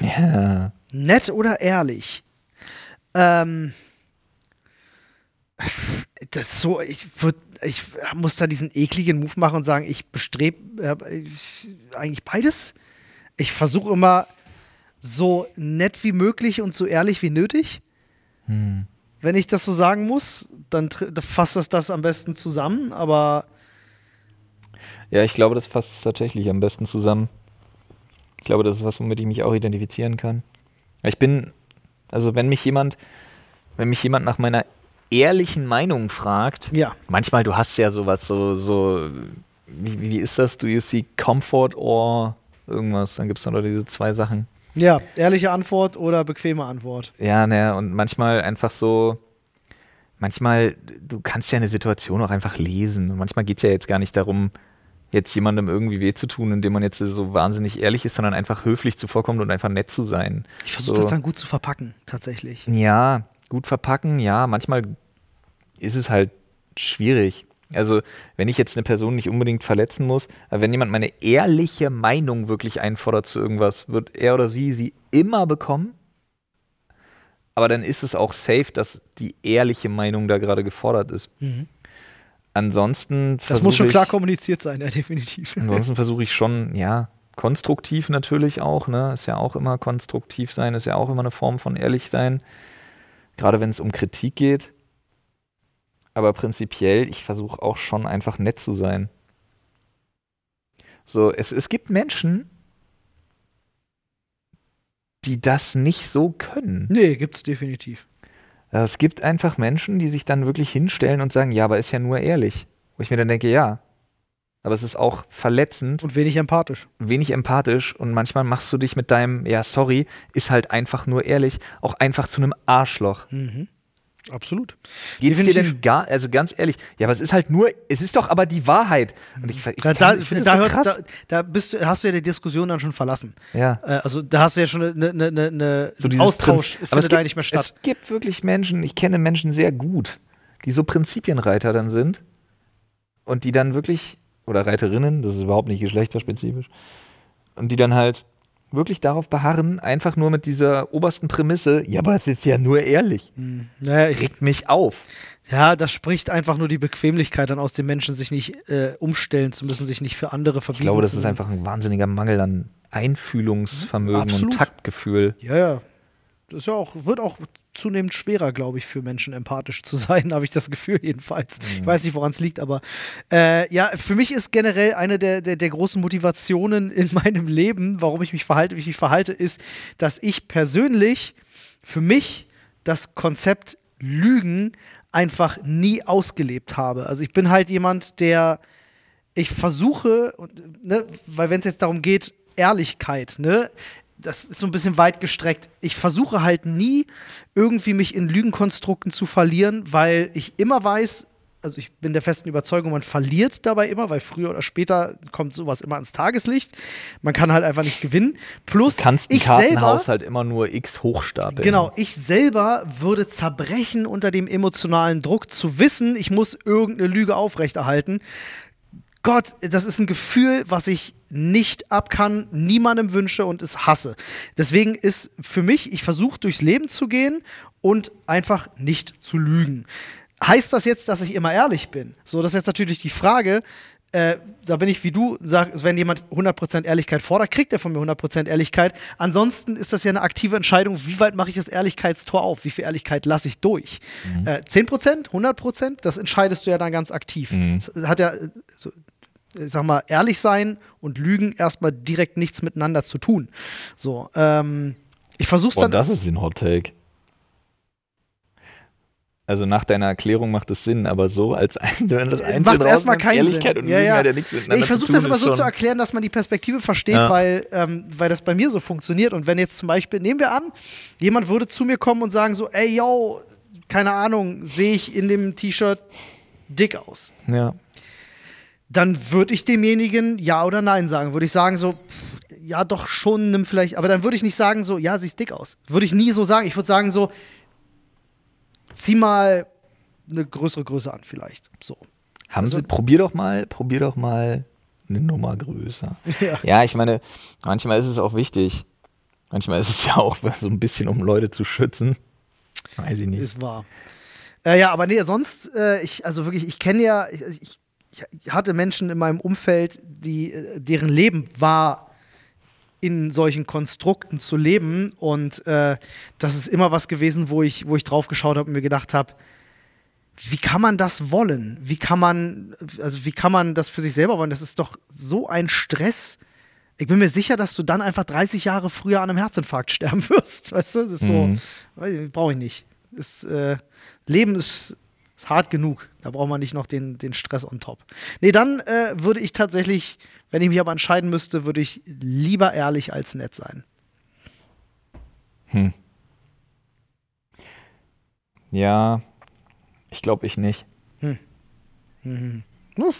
Ja. Nett oder ehrlich? Das ist so, ich muss da diesen ekligen Move machen und sagen, ich bestrebe eigentlich beides. Ich versuche immer so nett wie möglich und so ehrlich wie nötig. Hm. Wenn ich das so sagen muss, dann fasst das am besten zusammen, aber ja, ich glaube, das fasst es tatsächlich am besten zusammen. Ich glaube, das ist was, womit ich mich auch identifizieren kann. Ich bin, also wenn mich jemand nach meiner ehrlichen Meinung fragt, ja. Manchmal, du hast ja sowas, so wie ist das? Do you see comfort or irgendwas? Dann gibt es dann doch diese zwei Sachen. Ja, ehrliche Antwort oder bequeme Antwort. Ja, naja, und manchmal einfach so, du kannst ja eine Situation auch einfach lesen. Und manchmal geht es ja jetzt gar nicht darum, jetzt jemandem irgendwie weh zu tun, indem man jetzt so wahnsinnig ehrlich ist, sondern einfach höflich zuvorkommt und einfach nett zu sein. Ich versuche das dann gut zu verpacken, tatsächlich. Ja, gut verpacken, ja. Manchmal ist es halt schwierig. Also, wenn ich jetzt eine Person nicht unbedingt verletzen muss, aber wenn jemand meine ehrliche Meinung wirklich einfordert zu irgendwas, wird er oder sie immer bekommen. Aber dann ist es auch safe, dass die ehrliche Meinung da gerade gefordert ist. Mhm. Ansonsten versuche ich... Das muss schon klar kommuniziert sein, ja, definitiv. Ansonsten versuche ich schon, ja, konstruktiv natürlich auch, ne? Ist ja auch immer konstruktiv sein, ist ja auch immer eine Form von ehrlich sein. Gerade wenn es um Kritik geht. Aber prinzipiell, ich versuche auch schon einfach nett zu sein. So, es gibt Menschen, die das nicht so können. Nee, gibt's definitiv. Es gibt einfach Menschen, die sich dann wirklich hinstellen und sagen, ja, aber ist ja nur ehrlich. Wo ich mir dann denke, ja, aber es ist auch verletzend. Und wenig empathisch. Und manchmal machst du dich mit deinem, ja, sorry, ist halt einfach nur ehrlich, auch einfach zu einem Arschloch. Mhm. Absolut. Geht's dir denn gar, also ganz ehrlich, ja, aber es ist halt nur, es ist doch aber die Wahrheit. Und ich finde das so krass. Hast du ja die Diskussion dann schon verlassen. Ja. Also da hast du ja schon eine so Austausch, findet da nicht mehr statt. Es gibt wirklich Menschen, ich kenne Menschen sehr gut, die so Prinzipienreiter dann sind und die dann wirklich, oder Reiterinnen, das ist überhaupt nicht geschlechterspezifisch, und die dann halt wirklich darauf beharren, einfach nur mit dieser obersten Prämisse, ja, aber es ist ja nur ehrlich. Naja, regt mich auf. Ja, das spricht einfach nur die Bequemlichkeit dann aus den Menschen, sich nicht umstellen zu müssen, sich nicht für andere verbieten. Ich glaube, das ist einfach ein wahnsinniger Mangel an Einfühlungsvermögen und Taktgefühl. Ja, ja. Das ist ja auch, wird auch zunehmend schwerer, glaube ich, für Menschen empathisch zu sein, habe ich das Gefühl jedenfalls. Mhm. Ich weiß nicht, woran es liegt, aber ja, für mich ist generell eine der großen Motivationen in meinem Leben, warum ich mich verhalte, wie ich mich verhalte, ist, dass ich persönlich für mich das Konzept Lügen einfach nie ausgelebt habe. Also ich bin halt jemand, ich versuche, ne, weil wenn es jetzt darum geht, Ehrlichkeit, ne, das ist so ein bisschen weit gestreckt. Ich versuche halt nie, irgendwie mich in Lügenkonstrukten zu verlieren, weil ich immer weiß, also ich bin der festen Überzeugung, man verliert dabei immer, weil früher oder später kommt sowas immer ans Tageslicht. Man kann halt einfach nicht gewinnen. Plus, du kannst ein Kartenhaus halt immer nur X hochstapeln. Genau, ich selber würde zerbrechen unter dem emotionalen Druck zu wissen, ich muss irgendeine Lüge aufrechterhalten. Gott, das ist ein Gefühl, was ich nicht ab kann, niemandem wünsche und es hasse. Deswegen ist für mich, ich versuche durchs Leben zu gehen und einfach nicht zu lügen. Heißt das jetzt, dass ich immer ehrlich bin? So, das ist jetzt natürlich die Frage, da bin ich wie du, sag, wenn jemand 100% Ehrlichkeit fordert, kriegt er von mir 100% Ehrlichkeit. Ansonsten ist das ja eine aktive Entscheidung, wie weit mache ich das Ehrlichkeitstor auf? Wie viel Ehrlichkeit lasse ich durch? Mhm. 10%, 100%, das entscheidest du ja dann ganz aktiv. Mhm. Das hat ja... So, ich sag mal, ehrlich sein und lügen erstmal direkt nichts miteinander zu tun. So, ich versuch's dann. Und das ist ein Hot Take. Also nach deiner Erklärung macht es Sinn, aber so als wenn das einzelne Ehrlichkeit Sinn. Und ja, Lügen ja. Hat ja nichts miteinander ich versuche das immer so zu erklären, dass man die Perspektive versteht, ja. Weil das bei mir so funktioniert. Und wenn jetzt zum Beispiel, nehmen wir an, jemand würde zu mir kommen und sagen so, ey, yo, keine Ahnung, sehe ich in dem T-Shirt dick aus. Ja. Dann würde ich demjenigen ja oder nein sagen. Würde ich sagen so, pff, ja doch schon, nimm vielleicht. Aber dann würde ich nicht sagen so, ja, siehst dick aus. Würde ich nie so sagen. Ich würde sagen so, zieh mal eine größere Größe an vielleicht. So. Haben also, Sie, probier doch mal eine Nummer größer. Ja. Ja, ich meine, manchmal ist es auch wichtig. Manchmal ist es ja auch so ein bisschen, um Leute zu schützen. Weiß ich nicht. Ist wahr. Ja, aber nee, sonst, ich hatte Menschen in meinem Umfeld, deren Leben war, in solchen Konstrukten zu leben. Und das ist immer was gewesen, wo ich drauf geschaut habe und mir gedacht habe, wie kann man das wollen? Wie kann man das für sich selber wollen? Das ist doch so ein Stress. Ich bin mir sicher, dass du dann einfach 30 Jahre früher an einem Herzinfarkt sterben wirst. Weißt du, das ist so, brauche ich nicht. Leben ist hart genug. Da braucht man nicht noch den Stress on top. Nee, dann würde ich tatsächlich, wenn ich mich aber entscheiden müsste, würde ich lieber ehrlich als nett sein. Ja, ich glaube ich nicht. Ja,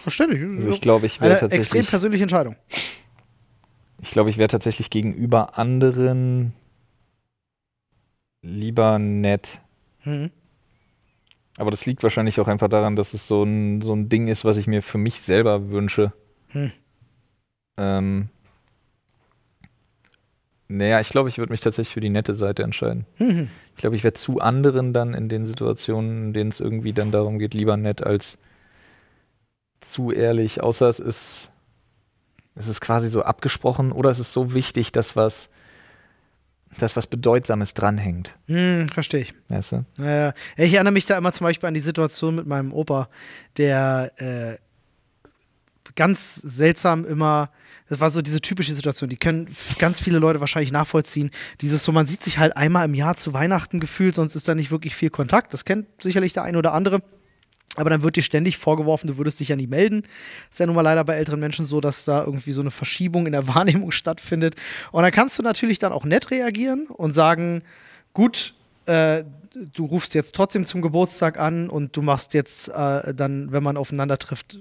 verständlich. Also ich glaube, ich wäre tatsächlich... Extrem persönliche Entscheidung. Ich glaube, ich wäre tatsächlich gegenüber anderen lieber nett. Aber das liegt wahrscheinlich auch einfach daran, dass es so ein Ding ist, was ich mir für mich selber wünsche. Ich glaube, ich würde mich tatsächlich für die nette Seite entscheiden. Ich glaube, ich wäre zu anderen dann in den Situationen, in denen es irgendwie dann darum geht, lieber nett als zu ehrlich. Außer es ist quasi so abgesprochen oder es ist so wichtig, dass was Bedeutsames dranhängt. Verstehe ich. Weißt du? Ich erinnere mich da immer zum Beispiel an die Situation mit meinem Opa, der ganz seltsam immer, das war so diese typische Situation, die können ganz viele Leute wahrscheinlich nachvollziehen, dieses so, man sieht sich halt einmal im Jahr zu Weihnachten gefühlt, sonst ist da nicht wirklich viel Kontakt, das kennt sicherlich der ein oder andere. Aber dann wird dir ständig vorgeworfen, du würdest dich ja nie melden. Das ist ja nun mal leider bei älteren Menschen so, dass da irgendwie so eine Verschiebung in der Wahrnehmung stattfindet. Und dann kannst du natürlich dann auch nett reagieren und sagen, gut, du rufst jetzt trotzdem zum Geburtstag an und du machst jetzt dann, wenn man aufeinander trifft,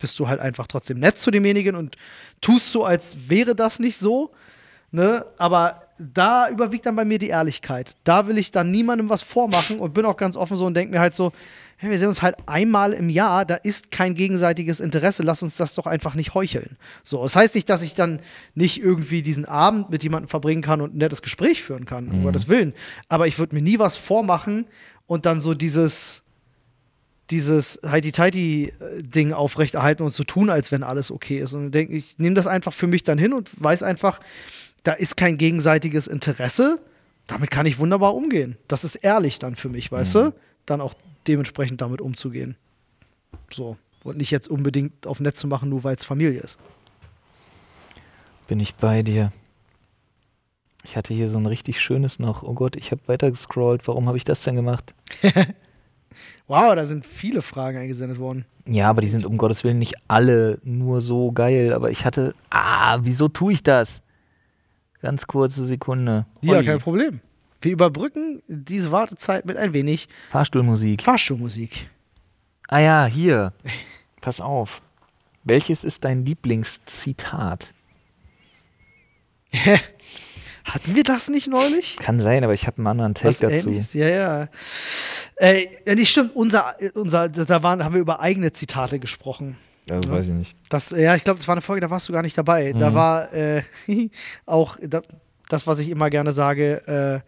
bist du halt einfach trotzdem nett zu demjenigen und tust so, als wäre das nicht so. Ne? Aber da überwiegt dann bei mir die Ehrlichkeit. Da will ich dann niemandem was vormachen und bin auch ganz offen so und denke mir halt so, hey, wir sehen uns halt einmal im Jahr, da ist kein gegenseitiges Interesse, lass uns das doch einfach nicht heucheln. So, das heißt nicht, dass ich dann nicht irgendwie diesen Abend mit jemandem verbringen kann und ein nettes Gespräch führen kann, um Gottes Willen. Aber ich würde mir nie was vormachen und dann so dieses Heiti-Teiti-Ding aufrechterhalten und so tun, als wenn alles okay ist. Und denke, ich nehme das einfach für mich dann hin und weiß einfach, da ist kein gegenseitiges Interesse, damit kann ich wunderbar umgehen. Das ist ehrlich dann für mich, weißt du? Dann auch dementsprechend damit umzugehen. So. Und nicht jetzt unbedingt auf nett zu machen, nur weil es Familie ist. Bin ich bei dir. Ich hatte hier so ein richtig schönes noch. Oh Gott, ich habe weiter gescrollt. Warum habe ich das denn gemacht? Wow, da sind viele Fragen eingesendet worden. Ja, aber die sind um Gottes Willen nicht alle nur so geil. Aber ich hatte, wieso tue ich das? Ganz kurze Sekunde. Ja, Olli. Kein Problem. Wir überbrücken diese Wartezeit mit ein wenig Fahrstuhlmusik. Ah ja, hier. Pass auf. Welches ist dein Lieblingszitat? Hatten wir das nicht neulich? Kann sein, aber ich habe einen anderen Take was dazu. Ähnliches? Ja. Nicht stimmt, haben wir über eigene Zitate gesprochen. Das weiß ich nicht. Ich glaube, das war eine Folge, da warst du gar nicht dabei. Da war das, was ich immer gerne sage,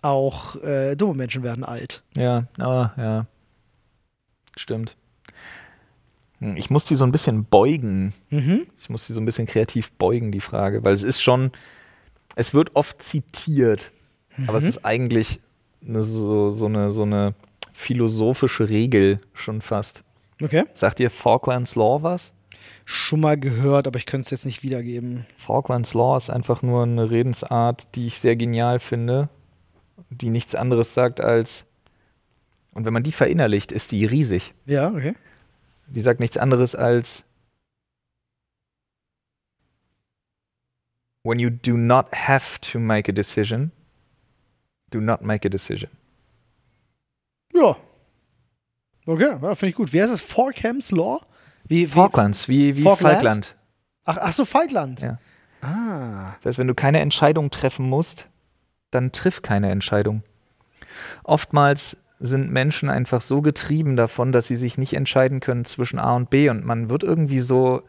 auch dumme Menschen werden alt. Ja, aber ja. Stimmt. Ich muss die so ein bisschen beugen. Ich muss die so ein bisschen kreativ beugen, die Frage. Weil es wird oft zitiert, aber es ist eigentlich so eine philosophische Regel schon fast. Okay. Sagt dir Falklands Law was? Schon mal gehört, aber ich könnte es jetzt nicht wiedergeben. Falklands Law ist einfach nur eine Redensart, die ich sehr genial finde, die nichts anderes sagt als, und wenn man die verinnerlicht, ist die riesig. Ja, okay. Die sagt nichts anderes als when you do not have to make a decision, do not make a decision. Ja. Okay, finde ich gut. Wie heißt das? Falklands Law? Falklands, wie Falkland. Ach so, Falkland. Ja. Das heißt, wenn du keine Entscheidung treffen musst, dann triff keine Entscheidung. Oftmals sind Menschen einfach so getrieben davon, dass sie sich nicht entscheiden können zwischen A und B. Und man wird irgendwie so,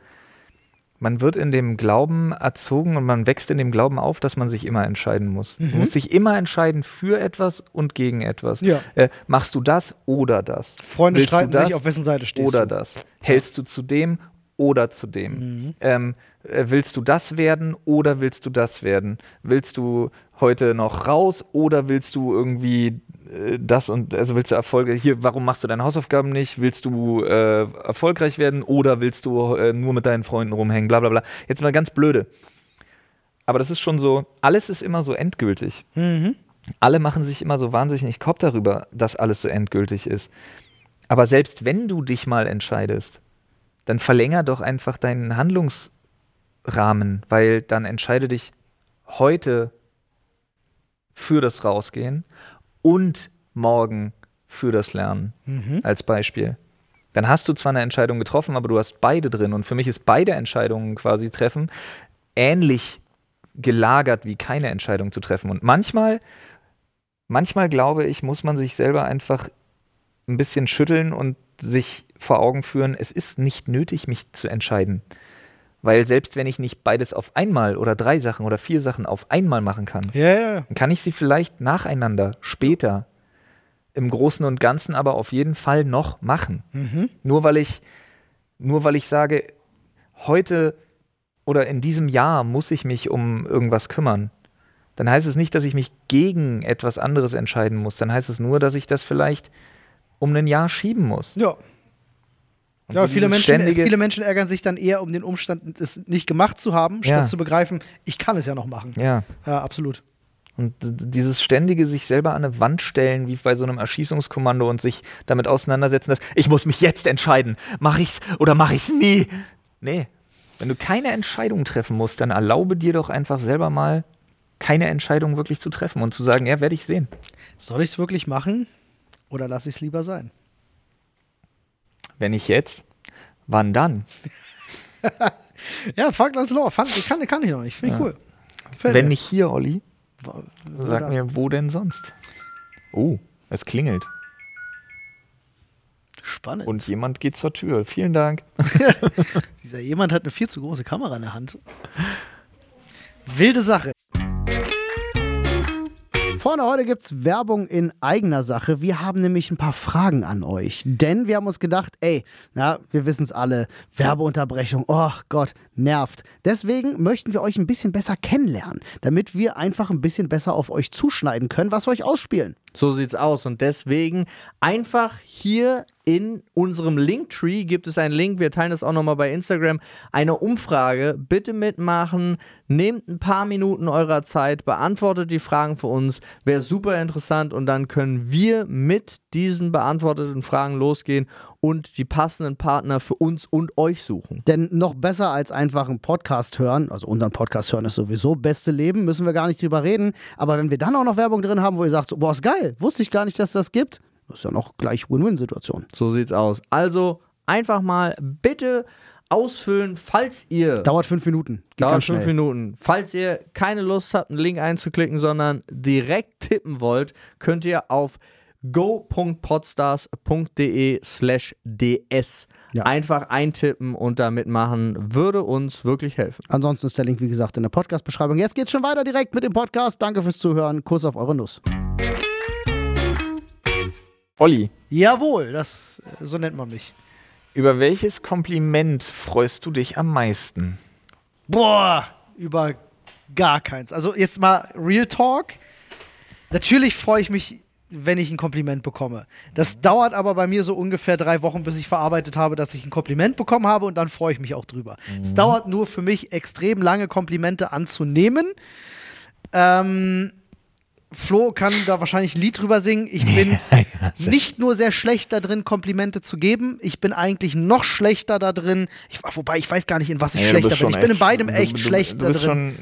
man wird in dem Glauben erzogen und man wächst in dem Glauben auf, dass man sich immer entscheiden muss. Mhm. Du musst dich immer entscheiden für etwas und gegen etwas. Ja. Machst du das oder das? Freunde Willst streiten das, sich, auf wessen Seite stehst oder du? Oder das. Hältst du zu dem oder zu dem? Mhm. Willst du das werden oder willst du das werden? Willst du heute noch raus oder willst du irgendwie das und, also willst du Erfolge, hier, warum machst du deine Hausaufgaben nicht? Willst du erfolgreich werden oder willst du nur mit deinen Freunden rumhängen? Blablabla. Jetzt mal ganz blöde. Aber das ist schon so, alles ist immer so endgültig. Mhm. Alle machen sich immer so wahnsinnig Kopf darüber, dass alles so endgültig ist. Aber selbst wenn du dich mal entscheidest, dann verlängere doch einfach deinen Handlungsrahmen, weil dann entscheide dich heute für das Rausgehen und morgen für das Lernen, als Beispiel. Dann hast du zwar eine Entscheidung getroffen, aber du hast beide drin. Und für mich ist beide Entscheidungen quasi treffen, ähnlich gelagert wie keine Entscheidung zu treffen. Und manchmal glaube ich, muss man sich selber einfach ein bisschen schütteln und sich vor Augen führen, es ist nicht nötig, mich zu entscheiden. Weil selbst wenn ich nicht beides auf einmal oder 3 Sachen oder 4 Sachen auf einmal machen kann, dann kann ich sie vielleicht nacheinander, später, im Großen und Ganzen aber auf jeden Fall noch machen. Mhm. Nur weil ich sage, heute oder in diesem Jahr muss ich mich um irgendwas kümmern, dann heißt es nicht, dass ich mich gegen etwas anderes entscheiden muss. Dann heißt es nur, dass ich das vielleicht um ein Jahr schieben muss. Ja. Ja, so viele Menschen ärgern sich dann eher um den Umstand, es nicht gemacht zu haben, statt zu begreifen, ich kann es ja noch machen. Ja, ja, absolut. Und dieses ständige sich selber an eine Wand stellen, wie bei so einem Erschießungskommando und sich damit auseinandersetzen, dass ich muss mich jetzt entscheiden, mache ich's oder mache ich's nie. Nee, wenn du keine Entscheidung treffen musst, dann erlaube dir doch einfach selber mal, keine Entscheidung wirklich zu treffen und zu sagen, ja, werde ich sehen. Soll ich es wirklich machen oder lasse ich es lieber sein? Wenn nicht jetzt, wann dann? Ja, Falklands Law, kann ich noch nicht, finde ich cool. Fällt Wenn nicht hier, Olli, sag mir, wo denn sonst? Oh, es klingelt. Spannend. Und jemand geht zur Tür, vielen Dank. Dieser jemand hat eine viel zu große Kamera in der Hand. Wilde Sache. Freunde, heute gibt's Werbung in eigener Sache. Wir haben nämlich ein paar Fragen an euch. Denn wir haben uns gedacht, wir wissen's alle, Werbeunterbrechung, oh Gott, nervt. Deswegen möchten wir euch ein bisschen besser kennenlernen, damit wir einfach ein bisschen besser auf euch zuschneiden können, was wir euch ausspielen. So sieht's aus und deswegen einfach hier in unserem Linktree gibt es einen Link, wir teilen das auch nochmal bei Instagram, eine Umfrage, bitte mitmachen, nehmt ein paar Minuten eurer Zeit, beantwortet die Fragen für uns, wäre super interessant und dann können wir mit diesen beantworteten Fragen losgehen und die passenden Partner für uns und euch suchen. Denn noch besser als einfach einen Podcast hören, also unseren Podcast hören ist sowieso beste Leben, müssen wir gar nicht drüber reden, aber wenn wir dann auch noch Werbung drin haben, wo ihr sagt, boah, ist geil, wusste ich gar nicht, dass das gibt, das ist ja noch gleich Win-Win-Situation. So sieht's aus. Also einfach mal bitte ausfüllen, falls ihr... Dauert 5 Minuten. Dauert 5 Minuten. Falls ihr keine Lust habt, einen Link einzuklicken, sondern direkt tippen wollt, könnt ihr auf go.podstars.de/ds einfach eintippen und da mitmachen, würde uns wirklich helfen. Ansonsten ist der Link, wie gesagt, in der Podcast-Beschreibung. Jetzt geht's schon weiter direkt mit dem Podcast. Danke fürs Zuhören. Kuss auf eure Nuss. Olli. Jawohl, das, so nennt man mich. Über welches Kompliment freust du dich am meisten? Boah, über gar keins. Also jetzt mal Real Talk. Natürlich freue ich mich, wenn ich ein Kompliment bekomme. Das dauert aber bei mir so ungefähr 3 Wochen, bis ich verarbeitet habe, dass ich ein Kompliment bekommen habe und dann freue ich mich auch drüber. Mhm. Es dauert nur für mich extrem lange, Komplimente anzunehmen. Flo kann da wahrscheinlich ein Lied drüber singen. Ich bin nicht nur sehr schlecht da drin, Komplimente zu geben, ich bin eigentlich noch schlechter da drin. Wobei, ich weiß gar nicht, in was ich schlechter bin. Ich bin in beidem echt schlecht da drin.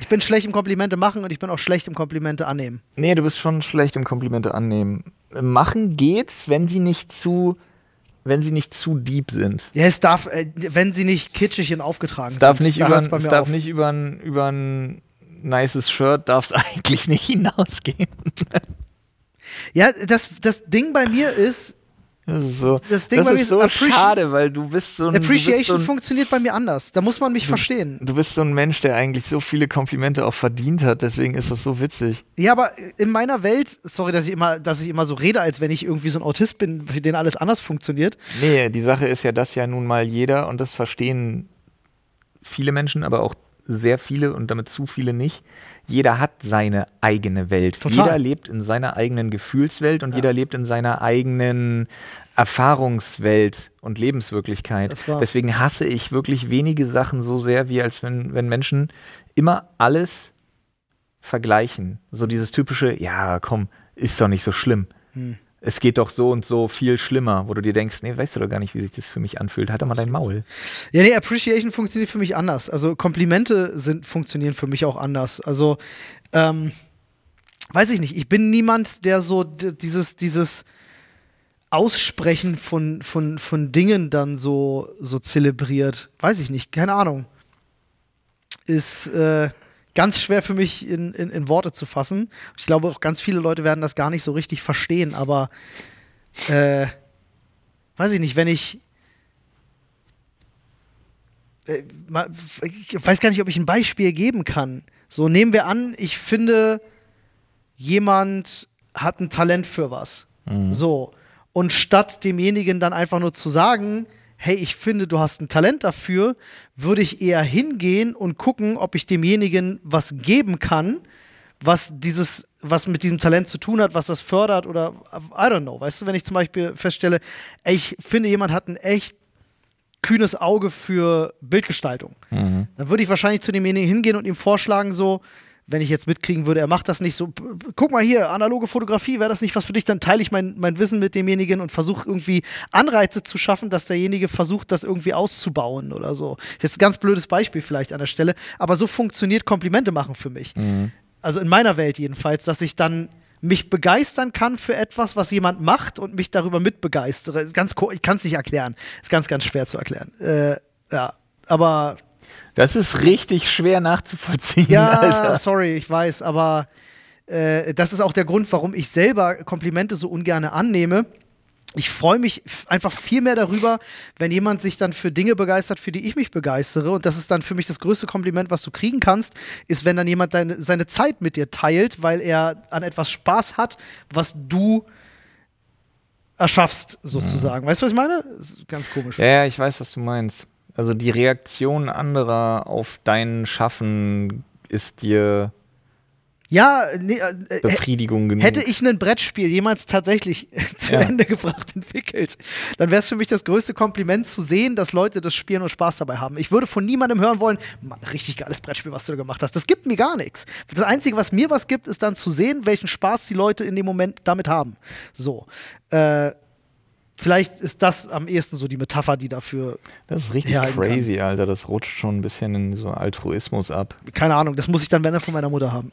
Ich bin schlecht im Komplimente machen und ich bin auch schlecht im Komplimente annehmen. Nee, du bist schon schlecht im Komplimente annehmen. Machen geht's, wenn sie nicht zu deep sind. Ja, es darf, wenn sie nicht kitschig und aufgetragen sind. Es darf nicht über ein nices Shirt eigentlich nicht hinausgehen. Ja, das Ding bei mir ist, schade, weil du bist so ein... Appreciation funktioniert bei mir anders. Da muss man mich verstehen. Du bist so ein Mensch, der eigentlich so viele Komplimente auch verdient hat. Deswegen ist das so witzig. Ja, aber in meiner Welt, sorry, dass ich immer so rede, als wenn ich irgendwie so ein Autist bin, für den alles anders funktioniert. Nee, die Sache ist ja, dass ja nun mal jeder, und das verstehen viele Menschen, aber auch sehr viele und damit zu viele nicht. Jeder hat seine eigene Welt. Total. Jeder lebt in seiner eigenen Gefühlswelt und jeder lebt in seiner eigenen Erfahrungswelt und Lebenswirklichkeit. Deswegen hasse ich wirklich wenige Sachen so sehr, wie als wenn Menschen immer alles vergleichen. So dieses typische, ja komm, ist doch nicht so schlimm. Es geht doch so und so viel schlimmer, wo du dir denkst, nee, weißt du doch gar nicht, wie sich das für mich anfühlt. Halt doch mal dein Maul. Ja, nee, Appreciation funktioniert für mich anders. Also Komplimente funktionieren für mich auch anders. Also, weiß ich nicht, ich bin niemand, der so dieses Aussprechen von Dingen dann so zelebriert. Weiß ich nicht, keine Ahnung. Ist, ganz schwer für mich in Worte zu fassen. Ich glaube, auch ganz viele Leute werden das gar nicht so richtig verstehen, aber weiß ich nicht, wenn ich ich weiß gar nicht, ob ich ein Beispiel geben kann. So, nehmen wir an, ich finde, jemand hat ein Talent für was. So. Und statt demjenigen dann einfach nur zu sagen, hey, ich finde, du hast ein Talent dafür, würde ich eher hingehen und gucken, ob ich demjenigen was geben kann, was mit diesem Talent zu tun hat, was das fördert oder I don't know. Weißt du, wenn ich zum Beispiel feststelle, ey, ich finde, jemand hat ein echt kühnes Auge für Bildgestaltung, dann würde ich wahrscheinlich zu demjenigen hingehen und ihm vorschlagen, so, wenn ich jetzt mitkriegen würde, er macht das nicht so, guck mal hier, analoge Fotografie, wäre das nicht was für dich, dann teile ich mein Wissen mit demjenigen und versuche irgendwie Anreize zu schaffen, dass derjenige versucht, das irgendwie auszubauen oder so. Das ist ein ganz blödes Beispiel vielleicht an der Stelle, aber so funktioniert Komplimente machen für mich. Also in meiner Welt jedenfalls, dass ich dann mich begeistern kann für etwas, was jemand macht und mich darüber mitbegeistere. Ich kann es nicht erklären. Ist ganz, ganz schwer zu erklären. Ja, aber... Das ist richtig schwer nachzuvollziehen, ja, Alter. Sorry, ich weiß, aber das ist auch der Grund, warum ich selber Komplimente so ungern annehme. Ich freue mich einfach viel mehr darüber, wenn jemand sich dann für Dinge begeistert, für die ich mich begeistere. Und das ist dann für mich das größte Kompliment, was du kriegen kannst, ist, wenn dann jemand seine Zeit mit dir teilt, weil er an etwas Spaß hat, was du erschaffst, sozusagen. Weißt du, was ich meine? Das ist ganz komisch. Ja, ich weiß, was du meinst. Also die Reaktion anderer auf dein Schaffen ist dir Befriedigung genug. Hätte ich ein Brettspiel jemals tatsächlich zu Ende gebracht entwickelt, dann wäre es für mich das größte Kompliment zu sehen, dass Leute das spielen und Spaß dabei haben. Ich würde von niemandem hören wollen, Mann, richtig geiles Brettspiel, was du da gemacht hast. Das gibt mir gar nichts. Das Einzige, was mir was gibt, ist dann zu sehen, welchen Spaß die Leute in dem Moment damit haben. So, vielleicht ist das am ehesten so die Metapher, die dafür. Das ist richtig crazy, kann. Alter. Das rutscht schon ein bisschen in so Altruismus ab. Keine Ahnung, das muss ich dann, wenn er von meiner Mutter haben.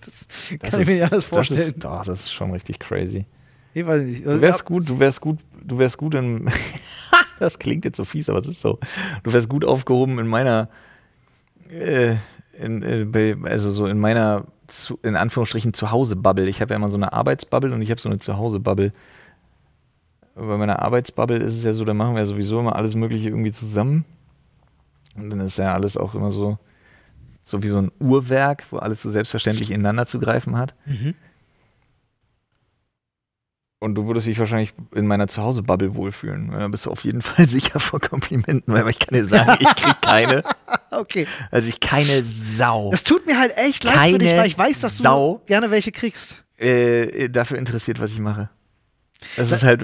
Das kann ich mir nicht anders vorstellen. Das ist schon richtig crazy. Ich weiß nicht. Du wärst gut in. Das klingt jetzt so fies, aber es ist so. Du wärst gut aufgehoben in meiner. In meiner, in Anführungsstrichen, Zuhause-Bubble. Ich habe ja immer so eine Arbeitsbubble und ich habe so eine Zuhause-Bubble. Bei meiner Arbeitsbubble ist es ja so, da machen wir ja sowieso immer alles Mögliche irgendwie zusammen. Und dann ist ja alles auch immer so wie so ein Uhrwerk, wo alles so selbstverständlich ineinander zu greifen hat. Und du würdest dich wahrscheinlich in meiner Zuhause-Bubble wohlfühlen. Da bist du auf jeden Fall sicher vor Komplimenten, weil ich kann dir sagen, ich krieg keine. Okay. Also ich keine Sau. Das tut mir halt echt leid für dich, weil ich weiß, dass du gerne welche kriegst. Dafür interessiert, was ich mache. Das ist halt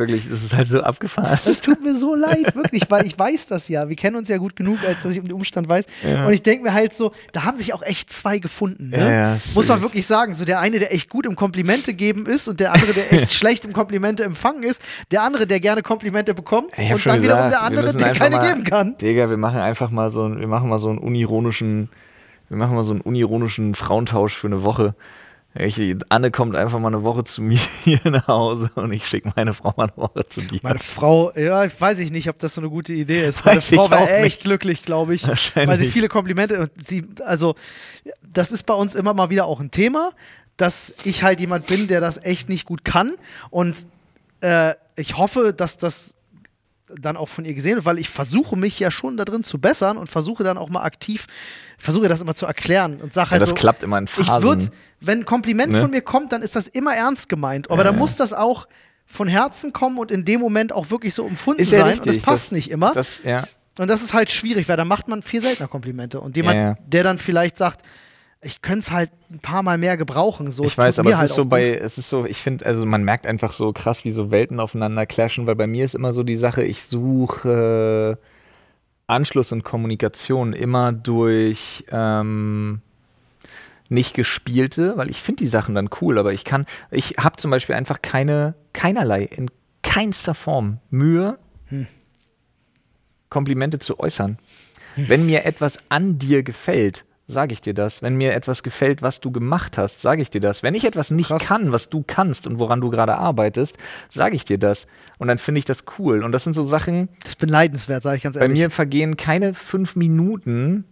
so abgefahren. Das tut mir so leid, wirklich, weil ich weiß das ja. Wir kennen uns ja gut genug, als dass ich um den Umstand weiß. Ja. Und ich denke mir halt so, da haben sich auch echt zwei gefunden. Ne? Ja, muss man wirklich sagen. So der eine, der echt gut im Komplimente geben ist und der andere, der echt schlecht im Komplimente empfangen ist. Der andere, der gerne Komplimente bekommt und dann wiederum der andere, der keine geben kann. Digga, wir machen mal so einen unironischen Frauentausch für eine Woche. Anne kommt einfach mal eine Woche zu mir hier nach Hause und ich schicke meine Frau mal eine Woche zu dir. Meine Frau, ja, weiß ich nicht, ob das so eine gute Idee ist. Meine Frau war echt glücklich, glaube ich, weil sie viele Komplimente, also das ist bei uns immer mal wieder auch ein Thema, dass ich halt jemand bin, der das echt nicht gut kann. Und ich hoffe, dass das dann auch von ihr gesehen wird, weil ich versuche mich ja schon da drin zu bessern und versuche dann auch mal aktiv, versuche das immer zu erklären und sage halt ja, das so, klappt immer in Phasen. Wenn ein Kompliment von mir kommt, dann ist das immer ernst gemeint. Aber dann muss das auch von Herzen kommen und in dem Moment auch wirklich so empfunden ist sein. Richtig. Und das passt nicht immer. Und das ist halt schwierig, weil dann macht man viel seltener Komplimente. Und jemand, der dann vielleicht sagt, ich könnte es halt ein paar Mal mehr gebrauchen. So, ich weiß, aber es, halt ist so bei, es ist so, ich finde, also man merkt einfach so krass, wie so Welten aufeinander clashen, weil bei mir ist immer so die Sache, ich suche Anschluss und Kommunikation immer durch nicht gespielte, weil ich finde die Sachen dann cool, aber ich habe zum Beispiel einfach keinerlei, in keinster Form Mühe, Komplimente zu äußern. Wenn mir etwas an dir gefällt, sage ich dir das. Wenn mir etwas gefällt, was du gemacht hast, sage ich dir das. Wenn ich etwas nicht kann, was du kannst und woran du gerade arbeitest, sage ich dir das. Und dann finde ich das cool. Und das sind so Sachen. Das ist beneidenswert, sage ich ganz ehrlich. Bei mir vergehen keine 5 Minuten,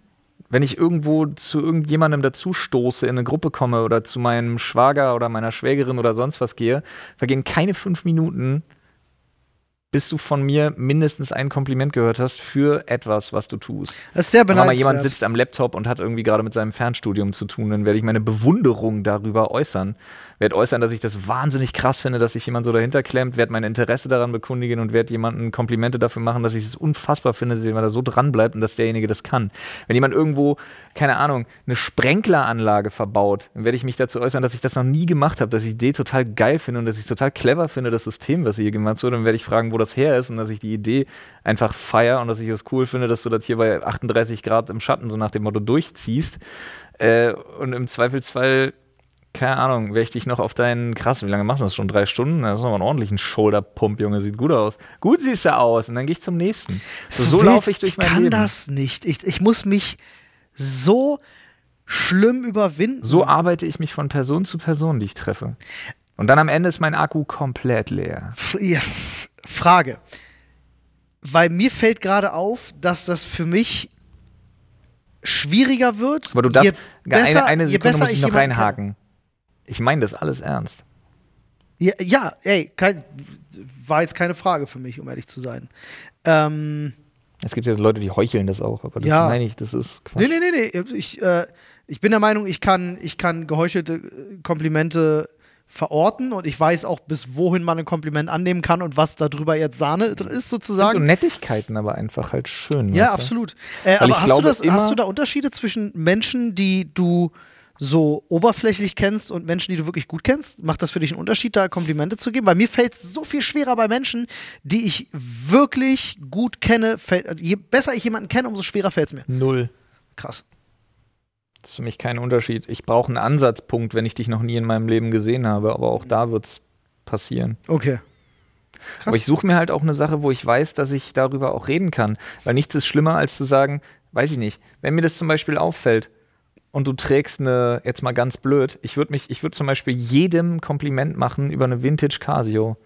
wenn ich irgendwo zu irgendjemandem dazu stoße, in eine Gruppe komme oder zu meinem Schwager oder meiner Schwägerin oder sonst was gehe, vergehen keine 5 Minuten, bis du von mir mindestens ein Kompliment gehört hast für etwas, was du tust. Das ist sehr beneidenswert. Wenn jemand sitzt am Laptop und hat irgendwie gerade mit seinem Fernstudium zu tun, dann werde ich meine Bewunderung darüber äußern. Werde äußern, dass ich das wahnsinnig krass finde, dass sich jemand so dahinter klemmt, werde mein Interesse daran bekundigen und werde jemandem Komplimente dafür machen, dass ich es unfassbar finde, dass jemand da so dran bleibt und dass derjenige das kann. Wenn jemand irgendwo, keine Ahnung, eine Sprenkleranlage verbaut, dann werde ich mich dazu äußern, dass ich das noch nie gemacht habe, dass ich die Idee total geil finde und dass ich es total clever finde, das System, was hier gemacht wurde, dann werde ich fragen, wo das her ist und dass ich die Idee einfach feiere und dass ich es cool finde, dass du das hier bei 38 Grad im Schatten so nach dem Motto durchziehst. Und im Zweifelsfall, keine Ahnung, werde ich dich noch auf deinen, krass, wie lange machst du das schon? 3 Stunden? Das ist nochmal einen ordentlichen Shoulder-Pump, Junge, sieht gut aus. Gut siehst du aus und dann gehe ich zum nächsten. So laufe ich durch mein Leben. Ich kann das nicht. Ich muss mich so schlimm überwinden. So arbeite ich mich von Person zu Person, die ich treffe. Und dann am Ende ist mein Akku komplett leer. Ja. Frage, weil mir fällt gerade auf, dass das für mich schwieriger wird. Aber du darfst, eine Sekunde muss ich noch reinhaken. Ich meine das alles ernst. Ja, ey, war jetzt keine Frage für mich, um ehrlich zu sein. Es gibt jetzt Leute, die heucheln das auch, aber das meine ich, das ist Quatsch. Nee, ich bin der Meinung, ich kann geheuchelte Komplimente verorten und ich weiß auch, bis wohin man ein Kompliment annehmen kann und was darüber jetzt Sahne ist, sozusagen. So Nettigkeiten aber einfach halt schön. Ja, absolut. Aber hast du da Unterschiede zwischen Menschen, die du so oberflächlich kennst und Menschen, die du wirklich gut kennst? Macht das für dich einen Unterschied, da Komplimente zu geben? Bei mir fällt es so viel schwerer bei Menschen, die ich wirklich gut kenne. Also je besser ich jemanden kenne, umso schwerer fällt es mir. 0. Krass. Das ist für mich kein Unterschied. Ich brauche einen Ansatzpunkt, wenn ich dich noch nie in meinem Leben gesehen habe. Aber auch da wird es passieren. Okay. Krass. Aber ich suche mir halt auch eine Sache, wo ich weiß, dass ich darüber auch reden kann. Weil nichts ist schlimmer, als zu sagen, weiß ich nicht, wenn mir das zum Beispiel auffällt und du trägst eine, jetzt mal ganz blöd, ich würde zum Beispiel jedem Kompliment machen über eine Vintage Casio.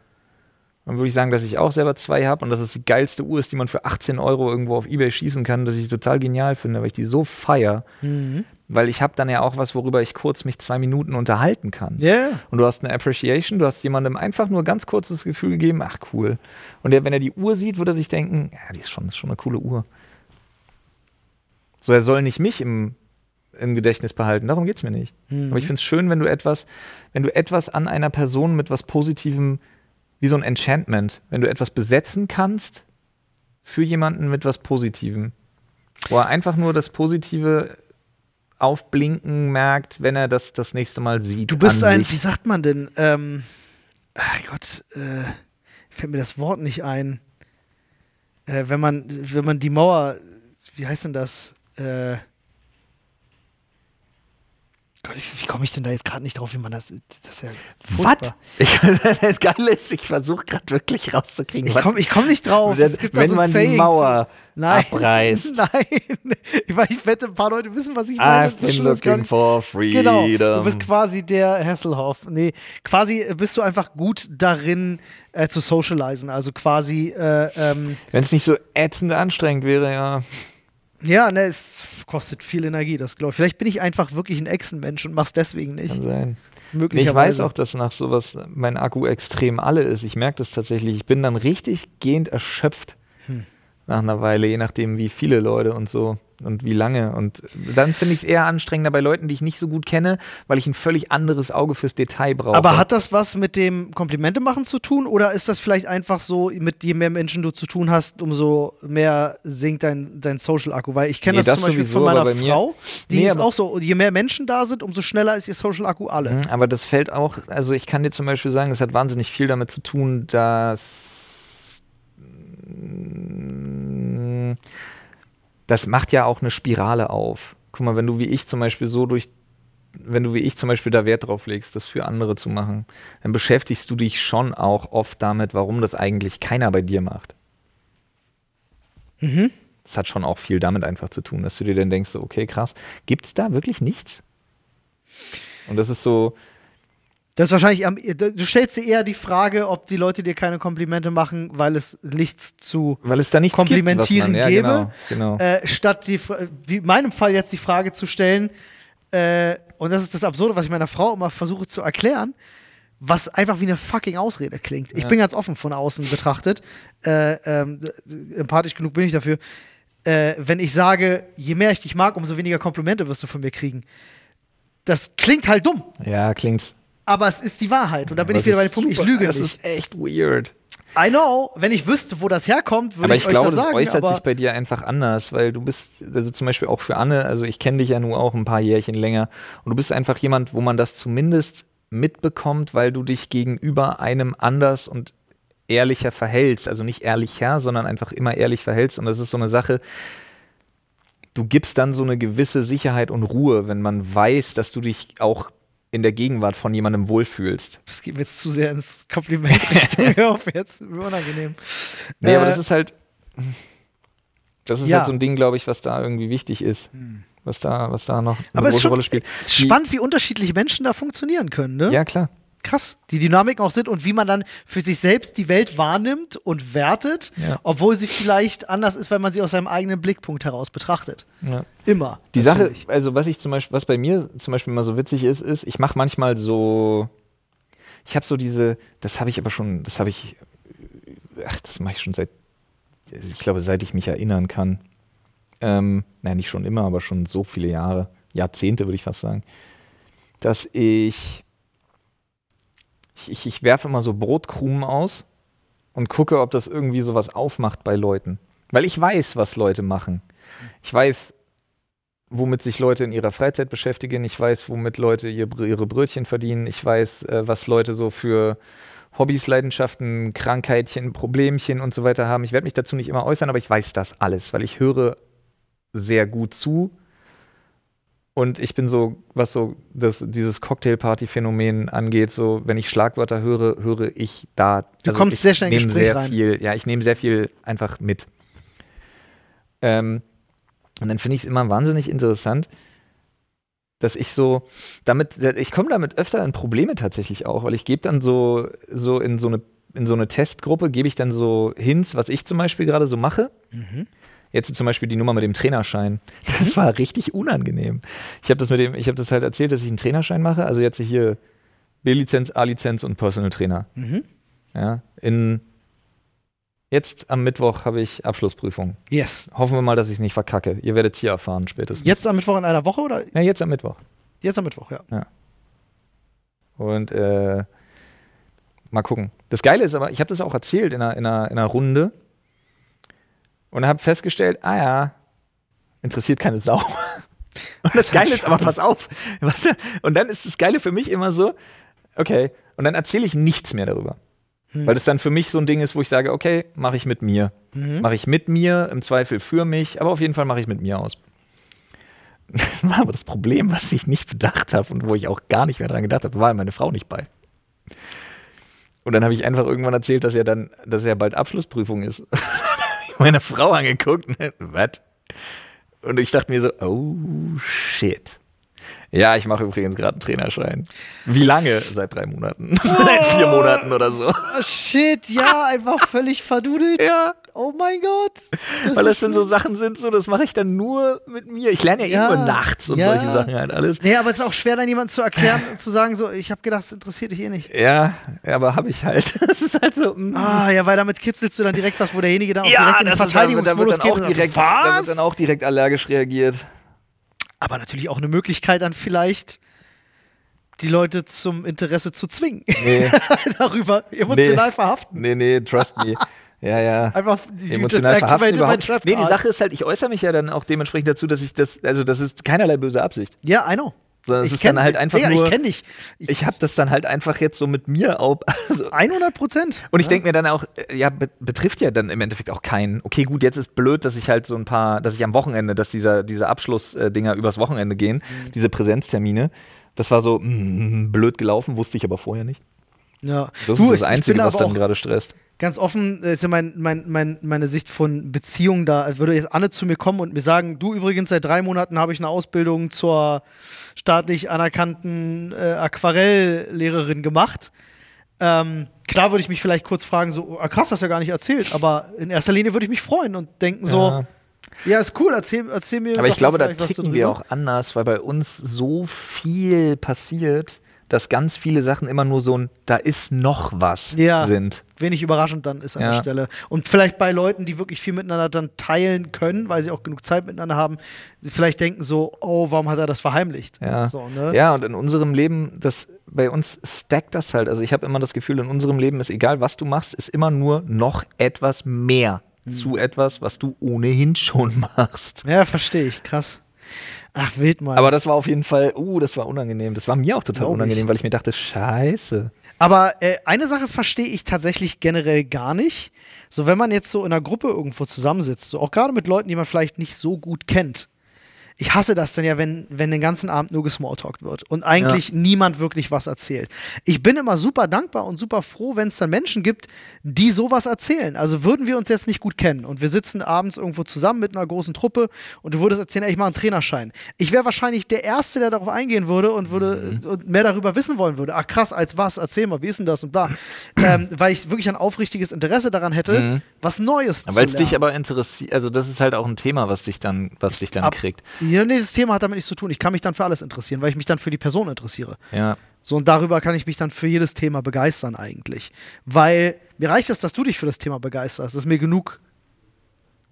Dann würde ich sagen, dass ich auch selber 2 habe und dass es die geilste Uhr ist, die man für 18 Euro irgendwo auf Ebay schießen kann, dass ich die total genial finde, weil ich die so feiere. Mhm. Weil ich habe dann ja auch was, worüber ich kurz mich 2 Minuten unterhalten kann. Yeah. Und du hast eine Appreciation, du hast jemandem einfach nur ganz kurzes Gefühl gegeben, ach cool. Und wenn er die Uhr sieht, wird er sich denken, ja, die ist schon eine coole Uhr. So, er soll nicht mich im Gedächtnis behalten, darum geht's mir nicht. Mhm. Aber ich finde es schön, wenn du etwas an einer Person mit was Positivem, wie so ein Enchantment, wenn du etwas besetzen kannst für jemanden mit was Positivem. Wo er einfach nur das Positive aufblinken merkt, wenn er das nächste Mal sieht. Du bist ein, wie sagt man denn? Fällt mir das Wort nicht ein. Wenn man die Mauer, wie heißt denn das? Gott, wie komme ich denn da jetzt gerade nicht drauf, wie man das. Das ist ja furchtbar. Was? Das Geile ist, ich versuche gerade wirklich rauszukriegen. Ich komm nicht drauf. Es gibt wenn da so man Saying die Mauer abreißt. Nein. Ich wette, ein paar Leute wissen, was ich meine. I've been looking for freedom. Genau. Du bist quasi der Hasselhoff. Nee, quasi bist du einfach gut darin zu socialisen. Also quasi. Wenn es nicht so ätzend anstrengend wäre, ja. Ja, ne, es kostet viel Energie, das glaube ich. Vielleicht bin ich einfach wirklich ein Echsenmensch und mach's deswegen nicht. Kann sein. möglicherweise. Ich weiß auch, dass nach sowas mein Akku extrem alle ist. Ich merke das tatsächlich. Ich bin dann richtig gehend erschöpft nach einer Weile, je nachdem wie viele Leute und so und wie lange. Und dann finde ich es eher anstrengender bei Leuten, die ich nicht so gut kenne, weil ich ein völlig anderes Auge fürs Detail brauche. Aber hat das was mit dem Komplimente machen zu tun? Oder ist das vielleicht einfach so, mit je mehr Menschen du zu tun hast, umso mehr sinkt dein Social-Akku? Weil ich kenne das zum Beispiel sowieso, von meiner Frau, die ist auch so, je mehr Menschen da sind, umso schneller ist ihr Social-Akku alle. Aber das fällt auch, also ich kann dir zum Beispiel sagen, es hat wahnsinnig viel damit zu tun, dass das macht ja auch eine Spirale auf. Guck mal, wenn du wie ich zum Beispiel da Wert drauf legst, das für andere zu machen, dann beschäftigst du dich schon auch oft damit, warum das eigentlich keiner bei dir macht. Mhm. Das hat schon auch viel damit einfach zu tun, dass du dir dann denkst, so, okay, krass, gibt's da wirklich nichts? Und das ist so. Das ist wahrscheinlich du stellst dir eher die Frage, ob die Leute dir keine Komplimente machen, weil es nichts zu komplimentieren gäbe. Ja, genau. Statt wie in meinem Fall jetzt die Frage zu stellen, und das ist das Absurde, was ich meiner Frau immer versuche zu erklären, was einfach wie eine fucking Ausrede klingt. Ich bin ganz offen von außen betrachtet. Empathisch genug bin ich dafür. Wenn ich sage, je mehr ich dich mag, umso weniger Komplimente wirst du von mir kriegen. Das klingt halt dumm. Ja, klingt. Aber es ist die Wahrheit. Und da bin ich wieder bei dem Punkt, ich lüge nicht. Das ist echt weird. I know. Wenn ich wüsste, wo das herkommt, würde ich euch das sagen. Aber ich glaube, das äußert sich bei dir einfach anders, weil du bist, also zum Beispiel auch für Anne, also ich kenne dich ja nur auch ein paar Jährchen länger und du bist einfach jemand, wo man das zumindest mitbekommt, weil du dich gegenüber einem anders und ehrlicher verhältst. Also nicht ehrlicher, sondern einfach immer ehrlich verhältst. Und das ist so eine Sache, du gibst dann so eine gewisse Sicherheit und Ruhe, wenn man weiß, dass du dich auch in der Gegenwart von jemandem wohlfühlst. Das geht mir jetzt zu sehr ins Kompliment. Hör auf jetzt, wird unangenehm. Nee, aber das ist halt so ein Ding, glaube ich, was da irgendwie wichtig ist. Was da noch eine große Rolle spielt. Es ist spannend, wie unterschiedliche Menschen da funktionieren können, ne? Ja, klar. Krass, die Dynamiken auch sind und wie man dann für sich selbst die Welt wahrnimmt und wertet, obwohl sie vielleicht anders ist, weil man sie aus seinem eigenen Blickpunkt heraus betrachtet. Ja. Immer. Die natürlich. Sache, also was bei mir zum Beispiel immer so witzig ist, ich mache manchmal so, ich habe so diese, das mache ich schon seit, ich glaube, seit ich mich erinnern kann. Nein, nicht schon immer, aber schon so viele Jahre, Jahrzehnte würde ich fast sagen, dass ich werfe immer so Brotkrumen aus und gucke, ob das irgendwie sowas aufmacht bei Leuten. Weil ich weiß, was Leute machen. Ich weiß, womit sich Leute in ihrer Freizeit beschäftigen. Ich weiß, womit Leute ihre Brötchen verdienen. Ich weiß, was Leute so für Hobbys, Leidenschaften, Krankheitchen, Problemchen und so weiter haben. Ich werde mich dazu nicht immer äußern, aber ich weiß das alles, weil ich höre sehr gut zu. Und ich bin so, was so dieses Cocktailparty-Phänomen angeht, so wenn ich Schlagwörter höre, höre ich da. Du kommst sehr schnell in Gespräch rein. Ich nehme sehr viel einfach mit. Und dann finde ich es immer wahnsinnig interessant, dass ich so damit, ich komme damit öfter in Probleme tatsächlich auch, weil ich gebe dann so in so eine Testgruppe, gebe ich dann so Hints, was ich zum Beispiel gerade so mache. Mhm. Jetzt zum Beispiel die Nummer mit dem Trainerschein. Das war richtig unangenehm. Ich habe das halt erzählt, dass ich einen Trainerschein mache. Also jetzt hier B-Lizenz, A-Lizenz und Personal Trainer. Mhm. Ja, jetzt am Mittwoch habe ich Abschlussprüfung. Yes. Hoffen wir mal, dass ich es nicht verkacke. Ihr werdet es hier erfahren spätestens. Jetzt am Mittwoch in einer Woche oder? Ja, jetzt am Mittwoch. Jetzt am Mittwoch, ja. Und mal gucken. Das Geile ist aber, ich habe das auch erzählt in einer Runde. Und habe festgestellt, interessiert keine Sau. Und das Geile ist aber, pass auf. Weißt du? Und dann ist das Geile für mich immer so, okay, und dann erzähle ich nichts mehr darüber. Weil das dann für mich so ein Ding ist, wo ich sage, okay, mache ich mit mir. Mache ich mit mir, im Zweifel für mich, aber auf jeden Fall mache ich es mit mir aus. Aber das Problem, was ich nicht bedacht habe und wo ich auch gar nicht mehr dran gedacht habe, war meine Frau nicht bei. Und dann habe ich einfach irgendwann erzählt, dass ja bald Abschlussprüfung ist. Meine Frau angeguckt, was? Und ich dachte mir so, oh shit. Ja, ich mache übrigens gerade einen Trainerschein. Wie lange? Seit 3 Monaten. Oh. Seit 4 Monaten oder so. Oh shit, ja, einfach völlig verdudelt. Ja. Oh mein Gott. Das weil das dann so Sachen sind, so, das mache ich dann nur mit mir. Ich lerne ja immer nachts und solche Sachen halt alles. Nee, aber es ist auch schwer, dann jemandem zu erklären und zu sagen, so, ich habe gedacht, es interessiert dich eh nicht. Ja, aber habe ich halt. Das ist halt so. Ah, ja, weil damit kitzelst du dann direkt was, wo derjenige dann auch direkt in den Verteidigungsmodus geht. Da wird dann auch direkt allergisch reagiert. Aber natürlich auch eine Möglichkeit dann vielleicht, die Leute zum Interesse zu zwingen. Nee. Darüber emotional verhaften. Nee, trust me. Ja, ja. Einfach die emotional verhaften überhaupt. Nee, die Sache ist halt, ich äußere mich ja dann auch dementsprechend dazu, dass ich das, also das ist keinerlei böse Absicht. Ja, I know. Sondern es ist dann halt einfach nur, ich kenne dich. Ich habe das dann halt einfach jetzt so mit mir auf. Also 100%. Und ich denke mir dann auch, ja, betrifft ja dann im Endeffekt auch keinen. Okay, gut, jetzt ist blöd, dass ich halt so ein paar, dass ich am Wochenende, dass diese Abschlussdinger übers Wochenende gehen, diese Präsenztermine. Das war so blöd gelaufen, wusste ich aber vorher nicht. Ja. Das ist das Einzige, was dann gerade stresst. Ganz offen ist ja meine Sicht von Beziehung da. Würde jetzt Anne zu mir kommen und mir sagen, du übrigens, seit 3 Monaten habe ich eine Ausbildung zur staatlich anerkannten Aquarelllehrerin gemacht. Klar würde ich mich vielleicht kurz fragen, so, krass, hast du ja gar nicht erzählt. Aber in erster Linie würde ich mich freuen und denken so, ja, ist cool, erzähl mir. Aber ich glaube, da ticken wir auch anders, weil bei uns so viel passiert, dass ganz viele Sachen immer nur so ein da ist noch was sind. Wenig überraschend dann ist an der Stelle. Und vielleicht bei Leuten, die wirklich viel miteinander dann teilen können, weil sie auch genug Zeit miteinander haben, vielleicht denken so, oh, warum hat er das verheimlicht? Ja, so, ne? Ja, und in unserem Leben, bei uns stackt das halt. Also ich habe immer das Gefühl, in unserem Leben ist egal, was du machst, ist immer nur noch etwas mehr zu etwas, was du ohnehin schon machst. Ja, verstehe ich. Krass. Ach, wild mal. Aber das war auf jeden Fall, das war unangenehm. Das war mir auch total unangenehm, weil ich mir dachte, scheiße. Aber eine Sache verstehe ich tatsächlich generell gar nicht. So, wenn man jetzt so in einer Gruppe irgendwo zusammensitzt, so auch gerade mit Leuten, die man vielleicht nicht so gut kennt. Ich hasse das dann ja, wenn den ganzen Abend nur gesmalltalkt wird und eigentlich niemand wirklich was erzählt. Ich bin immer super dankbar und super froh, wenn es dann Menschen gibt, die sowas erzählen. Also würden wir uns jetzt nicht gut kennen und wir sitzen abends irgendwo zusammen mit einer großen Truppe und du würdest erzählen, ich mache einen Trainerschein. Ich wäre wahrscheinlich der Erste, der darauf eingehen würde und mehr darüber wissen wollen würde. Ach krass, als was? Erzähl mal, wie ist denn das und bla. Weil ich wirklich ein aufrichtiges Interesse daran hätte, was Neues zu lernen. Weil es dich aber interessiert, also das ist halt auch ein Thema, was dich dann kriegt. Ja, nee, das Thema hat damit nichts zu tun. Ich kann mich dann für alles interessieren, weil ich mich dann für die Person interessiere. Ja. So, und darüber kann ich mich dann für jedes Thema begeistern eigentlich. Weil mir reicht es, dass du dich für das Thema begeisterst. Das ist mir genug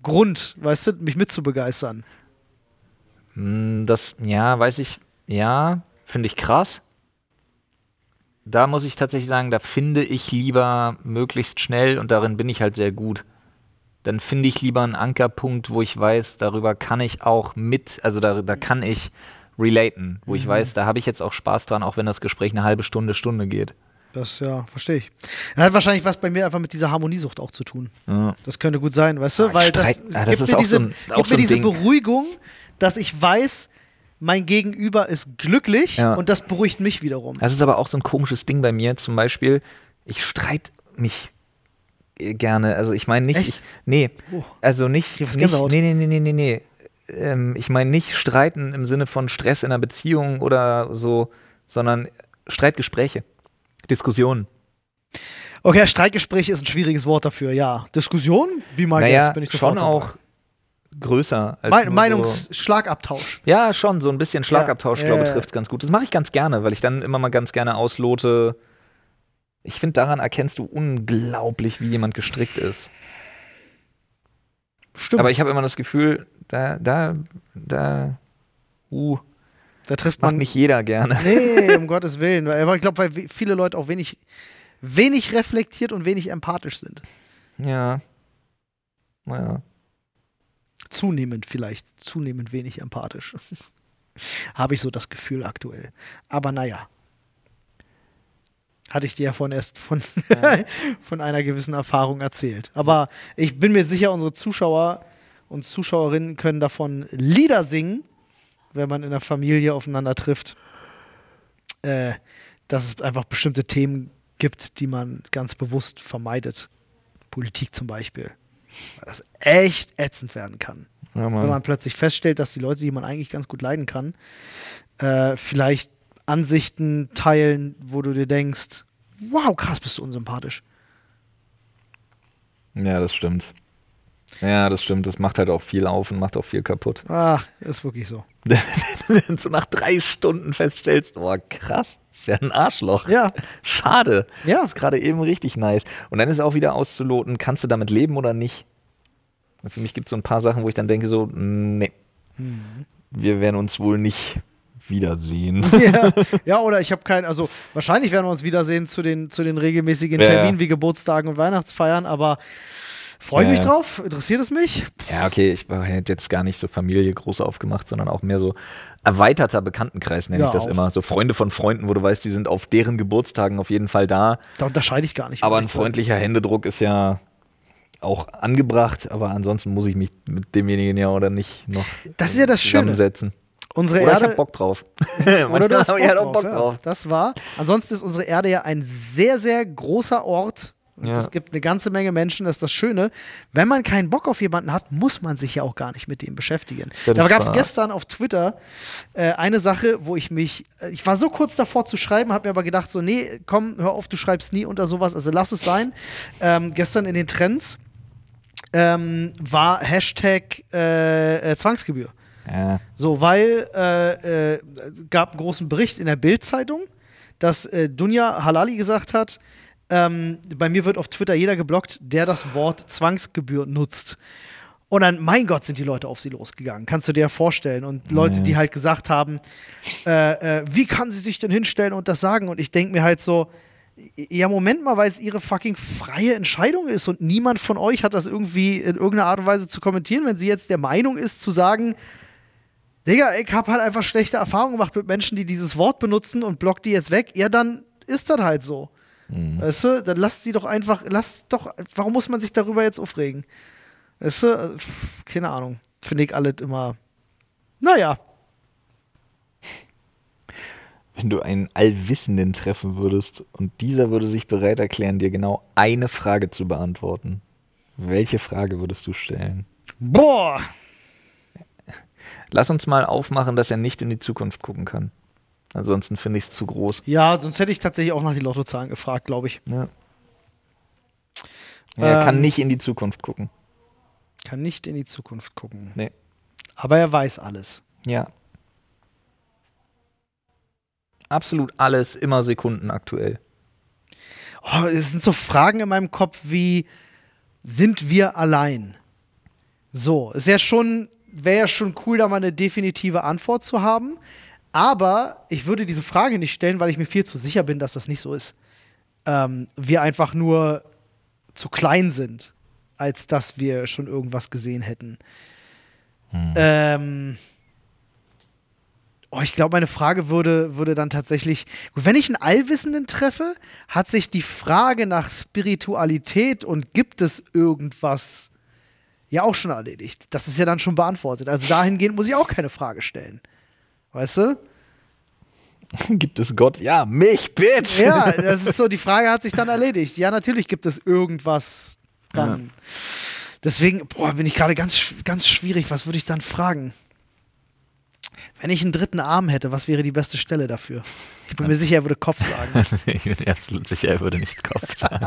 Grund, weißt du, mich mitzubegeistern. Das, ja, weiß ich, ja, finde ich krass. Da muss ich tatsächlich sagen, da finde ich lieber möglichst schnell und darin bin ich halt sehr gut. Dann finde ich lieber einen Ankerpunkt, wo ich weiß, darüber kann ich auch da kann ich relaten, wo ich weiß, da habe ich jetzt auch Spaß dran, auch wenn das Gespräch eine halbe Stunde geht. Das, ja, verstehe ich. Das hat wahrscheinlich was bei mir einfach mit dieser Harmoniesucht auch zu tun. Ja. Das könnte gut sein, weißt du? Weil das gibt mir diese Beruhigung, dass ich weiß, mein Gegenüber ist glücklich und das beruhigt mich wiederum. Das ist aber auch so ein komisches Ding bei mir, zum Beispiel, ich streite mich gerne, also ich meine nicht, ich meine nicht streiten im Sinne von Stress in einer Beziehung oder so, sondern Streitgespräche, Diskussionen. Okay, Streitgespräche ist ein schwieriges Wort dafür, ja. Diskussion? Wie mein Gott, bin ich sofort schon dabei. Auch größer als Meinungsschlagabtausch. Ja, schon, so ein bisschen Schlagabtausch, glaube ich, trifft es ganz gut. Das mache ich ganz gerne, weil ich dann immer mal ganz gerne auslote. Ich finde, daran erkennst du unglaublich, wie jemand gestrickt ist. Stimmt. Aber ich habe immer das Gefühl, da trifft man nicht jeder gerne. Nee, um Gottes Willen. Aber ich glaube, weil viele Leute auch wenig reflektiert und wenig empathisch sind. Ja. Naja. Zunehmend vielleicht. Zunehmend wenig empathisch. Habe ich so das Gefühl aktuell. Aber naja. Hatte ich dir ja vorhin erst von einer gewissen Erfahrung erzählt. Aber ich bin mir sicher, unsere Zuschauer und Zuschauerinnen können davon Lieder singen, wenn man in der Familie aufeinander trifft, dass es einfach bestimmte Themen gibt, die man ganz bewusst vermeidet. Politik zum Beispiel. Weil das echt ätzend werden kann. Ja, wenn man plötzlich feststellt, dass die Leute, die man eigentlich ganz gut leiden kann, vielleicht Ansichten teilen, wo du dir denkst, wow, krass, bist du unsympathisch. Ja, das stimmt. Ja, das stimmt. Das macht halt auch viel auf und macht auch viel kaputt. Ah, ist wirklich so. Wenn du nach 3 Stunden feststellst, oh krass, ist ja ein Arschloch. Ja. Schade. Ja. Ist gerade eben richtig nice. Und dann ist auch wieder auszuloten, kannst du damit leben oder nicht? Und für mich gibt es so ein paar Sachen, wo ich dann denke so, nee, wir werden uns wohl nicht wiedersehen. Ja, ja, oder ich habe keinen, also wahrscheinlich werden wir uns wiedersehen zu den regelmäßigen Terminen wie Geburtstagen und Weihnachtsfeiern, aber freue ich mich drauf? Interessiert es mich? Ja, okay, ich hätte jetzt gar nicht so Familie groß aufgemacht, sondern auch mehr so erweiterter Bekanntenkreis, nenne ich das auch immer. So Freunde von Freunden, wo du weißt, die sind auf deren Geburtstagen auf jeden Fall da. Da unterscheide ich gar nicht. Aber ein freundlicher Händedruck ist ja auch angebracht, aber ansonsten muss ich mich mit demjenigen ja oder nicht noch das ist ja das zusammensetzen. Schöne. Unsere oder Erde, ich hab Bock drauf. Manchmal habe ich halt auch Bock drauf. Ja, das war. Ansonsten ist unsere Erde ja ein sehr, sehr großer Ort. Ja. Es gibt eine ganze Menge Menschen, das ist das Schöne. Wenn man keinen Bock auf jemanden hat, muss man sich ja auch gar nicht mit dem beschäftigen. Ja, da gab es gestern auf Twitter eine Sache, wo ich mich, ich war so kurz davor zu schreiben, habe mir aber gedacht so, nee, komm, hör auf, du schreibst nie unter sowas, also lass es sein. Gestern in den Trends war Hashtag Zwangsgebühr. Ja. So, weil gab einen großen Bericht in der Bild-Zeitung, dass Dunja Halali gesagt hat, bei mir wird auf Twitter jeder geblockt, der das Wort Zwangsgebühr nutzt. Und dann, mein Gott, sind die Leute auf sie losgegangen. Kannst du dir vorstellen? Und Leute, die halt gesagt haben, wie kann sie sich denn hinstellen und das sagen? Und ich denke mir halt so, ja, Moment mal, weil es ihre fucking freie Entscheidung ist und niemand von euch hat das irgendwie in irgendeiner Art und Weise zu kommentieren, wenn sie jetzt der Meinung ist, zu sagen, Digga, ich habe halt einfach schlechte Erfahrungen gemacht mit Menschen, die dieses Wort benutzen und block die jetzt weg. Ja, dann ist das halt so. Mhm. Weißt du, dann lass die doch einfach, warum muss man sich darüber jetzt aufregen? Weißt du, keine Ahnung, finde ich alles immer, naja. Wenn du einen Allwissenden treffen würdest und dieser würde sich bereit erklären, dir genau eine Frage zu beantworten, welche Frage würdest du stellen? Boah! Lass uns mal aufmachen, dass er nicht in die Zukunft gucken kann. Ansonsten finde ich es zu groß. Ja, sonst hätte ich tatsächlich auch nach den Lottozahlen gefragt, glaube ich. Ja. Er kann nicht in die Zukunft gucken. Kann nicht in die Zukunft gucken. Nee. Aber er weiß alles. Ja. Absolut alles, immer sekundenaktuell. Oh, es sind so Fragen in meinem Kopf wie, sind wir allein? So, wäre ja schon cool, da mal eine definitive Antwort zu haben. Aber ich würde diese Frage nicht stellen, weil ich mir viel zu sicher bin, dass das nicht so ist. Wir einfach nur zu klein sind, als dass wir schon irgendwas gesehen hätten. Ich glaube, meine Frage würde dann tatsächlich, wenn ich einen Allwissenden treffe, hat sich die Frage nach Spiritualität und gibt es irgendwas ja auch schon erledigt. Das ist ja dann schon beantwortet. Also dahingehend muss ich auch keine Frage stellen. Weißt du? Gibt es Gott? Ja, mich, bitch! Ja, das ist so, die Frage hat sich dann erledigt. Ja, natürlich gibt es irgendwas dann. Ja. Deswegen, bin ich gerade ganz, ganz schwierig. Was würde ich dann fragen? Wenn ich einen dritten Arm hätte, was wäre die beste Stelle dafür? Ich bin mir sicher, er würde Kopf sagen. Ich bin absolut sicher, er würde nicht Kopf sagen.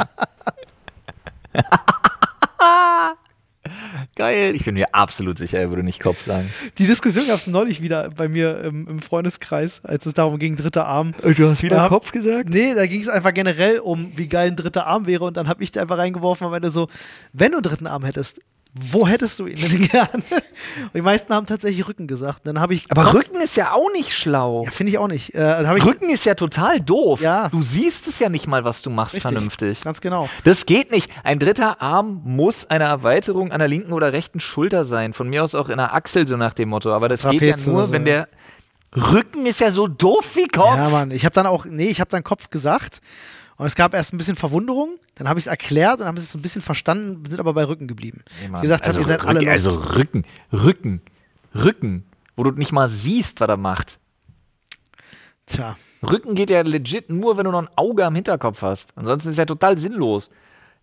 Geil, ich bin mir absolut sicher, er würde nicht Kopf sagen. Die Diskussion gab es neulich wieder bei mir im Freundeskreis, als es darum ging, dritter Arm. Du hast wieder Kopf gesagt? Nee, da ging es einfach generell um, wie geil ein dritter Arm wäre und dann habe ich da einfach reingeworfen am Ende so, wenn du einen dritten Arm hättest, wo hättest du ihn denn gerne? Und die meisten haben tatsächlich Rücken gesagt. Dann hab ich Rücken ist ja auch nicht schlau. Ja, finde ich auch nicht. Rücken ist ja total doof. Ja. Du siehst es ja nicht mal, was du machst, vernünftig. Ganz genau. Das geht nicht. Ein dritter Arm muss eine Erweiterung an der linken oder rechten Schulter sein. Von mir aus auch in der Achsel, so nach dem Motto. Aber das Trapez geht ja nur, so, wenn der Rücken ist ja so doof wie Kopf. Ja, Mann. Ich habe dann Kopf gesagt. Und es gab erst ein bisschen Verwunderung, dann habe ich es erklärt und haben sie es ein bisschen verstanden, sind aber bei Rücken geblieben. Wie gesagt, ihr seid alle Leute. Also Rücken, wo du nicht mal siehst, was er macht. Tja. Rücken geht ja legit nur, wenn du noch ein Auge am Hinterkopf hast. Ansonsten ist er total sinnlos.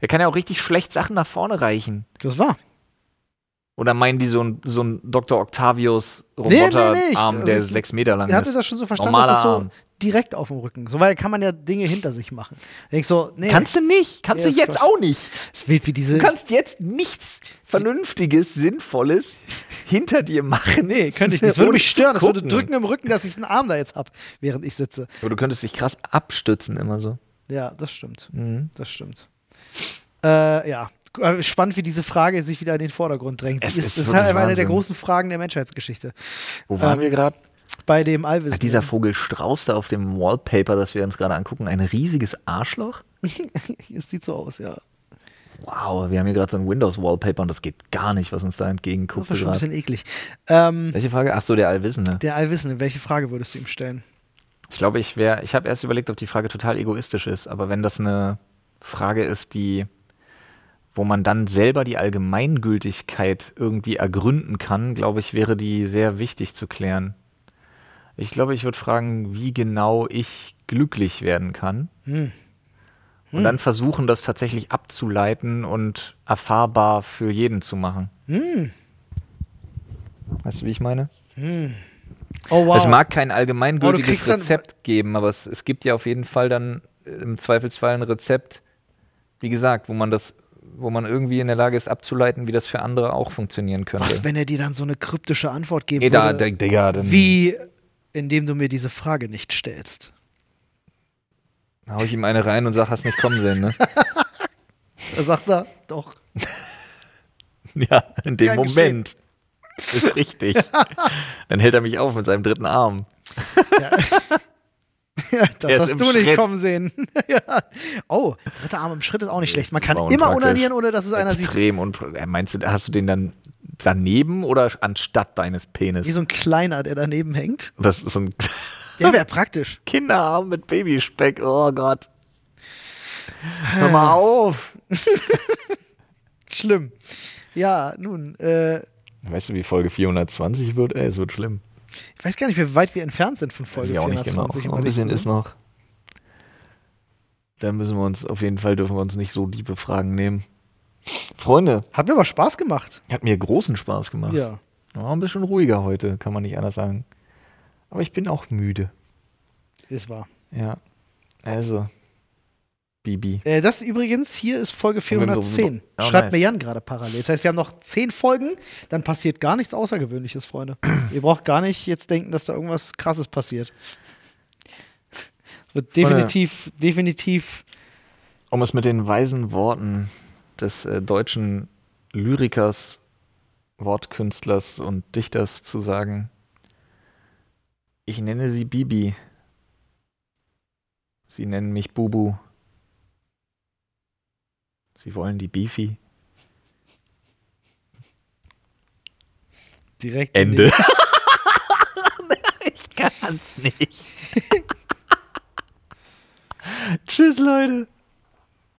Der kann ja auch richtig schlecht Sachen nach vorne reichen. Das war. Oder meinen die so ein Dr. Octavius-Roboter-Arm, der 6 Meter lang ist? Er hatte das schon so verstanden, normaler dass das so Arm. Direkt auf dem Rücken. So, weil kann man ja Dinge hinter sich machen. Denk so, nee. Kannst du nicht. Kannst du jetzt auch nicht. Es wild wie diese. Du kannst jetzt nichts Vernünftiges, Sinnvolles hinter dir machen. Nee, könnte ich nicht. Das würde mich stören. Das würde drücken im Rücken, dass ich einen Arm da jetzt habe, während ich sitze. Aber du könntest dich krass abstützen immer so. Ja, das stimmt. Mhm. Das stimmt. Ja. Spannend, wie diese Frage sich wieder in den Vordergrund drängt. Es ist halt eine Wahnsinn. Der großen Fragen der Menschheitsgeschichte. Wo waren wir gerade? Bei dem Allwissen. Hat dieser Vogel Strauß da auf dem Wallpaper, das wir uns gerade angucken, ein riesiges Arschloch? Es sieht so aus, ja. Wow, wir haben hier gerade so ein Windows-Wallpaper und das geht gar nicht, was uns da entgegenguckt. Das war schon ein bisschen eklig. Welche Frage? Ach so, der Allwissende. Der Allwissende. Welche Frage würdest du ihm stellen? Ich glaube, ich habe erst überlegt, ob die Frage total egoistisch ist. Aber wenn das eine Frage ist, wo man dann selber die Allgemeingültigkeit irgendwie ergründen kann, glaube ich, wäre die sehr wichtig zu klären. Ich glaube, ich würde fragen, wie genau ich glücklich werden kann. Und dann versuchen, das tatsächlich abzuleiten und erfahrbar für jeden zu machen. Weißt du, wie ich meine? Oh, wow. Es mag kein allgemeingültiges Rezept geben, aber es gibt ja auf jeden Fall dann im Zweifelsfall ein Rezept, wie gesagt, wo man irgendwie in der Lage ist, abzuleiten, wie das für andere auch funktionieren könnte. Was, wenn er dir dann so eine kryptische Antwort geben würde? Digga, wie, indem du mir diese Frage nicht stellst. Dann hau ich ihm eine rein und sag, hast nicht kommen sehen, ne? Da sagt er, doch. Ja, in dem Moment. Geschehen. Ist richtig. Dann hält er mich auf mit seinem dritten Arm. Ja. Ja, das hast du nicht kommen sehen. Ja. Oh, dritter Arm im Schritt ist auch nicht schlecht. Man kann immer unanieren, ohne dass es einer sieht. Extrem. Und meinst du, hast du den dann daneben oder anstatt deines Penis? Wie so ein kleiner, der daneben hängt. Das ist so ein. Der wäre praktisch. Kinderarm mit Babyspeck. Oh Gott. Hör mal auf. Schlimm. Ja, nun. Weißt du, wie Folge 420 wird? Ey, es wird schlimm. Ich weiß gar nicht, wie weit wir entfernt sind von Folge 420. Genau. Ein bisschen ist noch. Da müssen wir uns, auf jeden Fall dürfen wir uns nicht so liebe Fragen nehmen. Freunde. Hat mir aber Spaß gemacht. Hat mir großen Spaß gemacht. Ja. War ein bisschen ruhiger heute, kann man nicht anders sagen. Aber ich bin auch müde. Ist wahr. Ja. Also. Bibi. Das übrigens, hier ist Folge 410. Schreibt mir Jan gerade parallel. Das heißt, wir haben noch 10 Folgen, dann passiert gar nichts Außergewöhnliches, Freunde. Ihr braucht gar nicht jetzt denken, dass da irgendwas Krasses passiert. Es wird definitiv. Um es mit den weisen Worten des deutschen Lyrikers, Wortkünstlers und Dichters zu sagen, ich nenne sie Bibi. Sie nennen mich Bubu. Sie wollen die Beefy. Direkt Ende. Ich kann's nicht. Tschüss, Leute.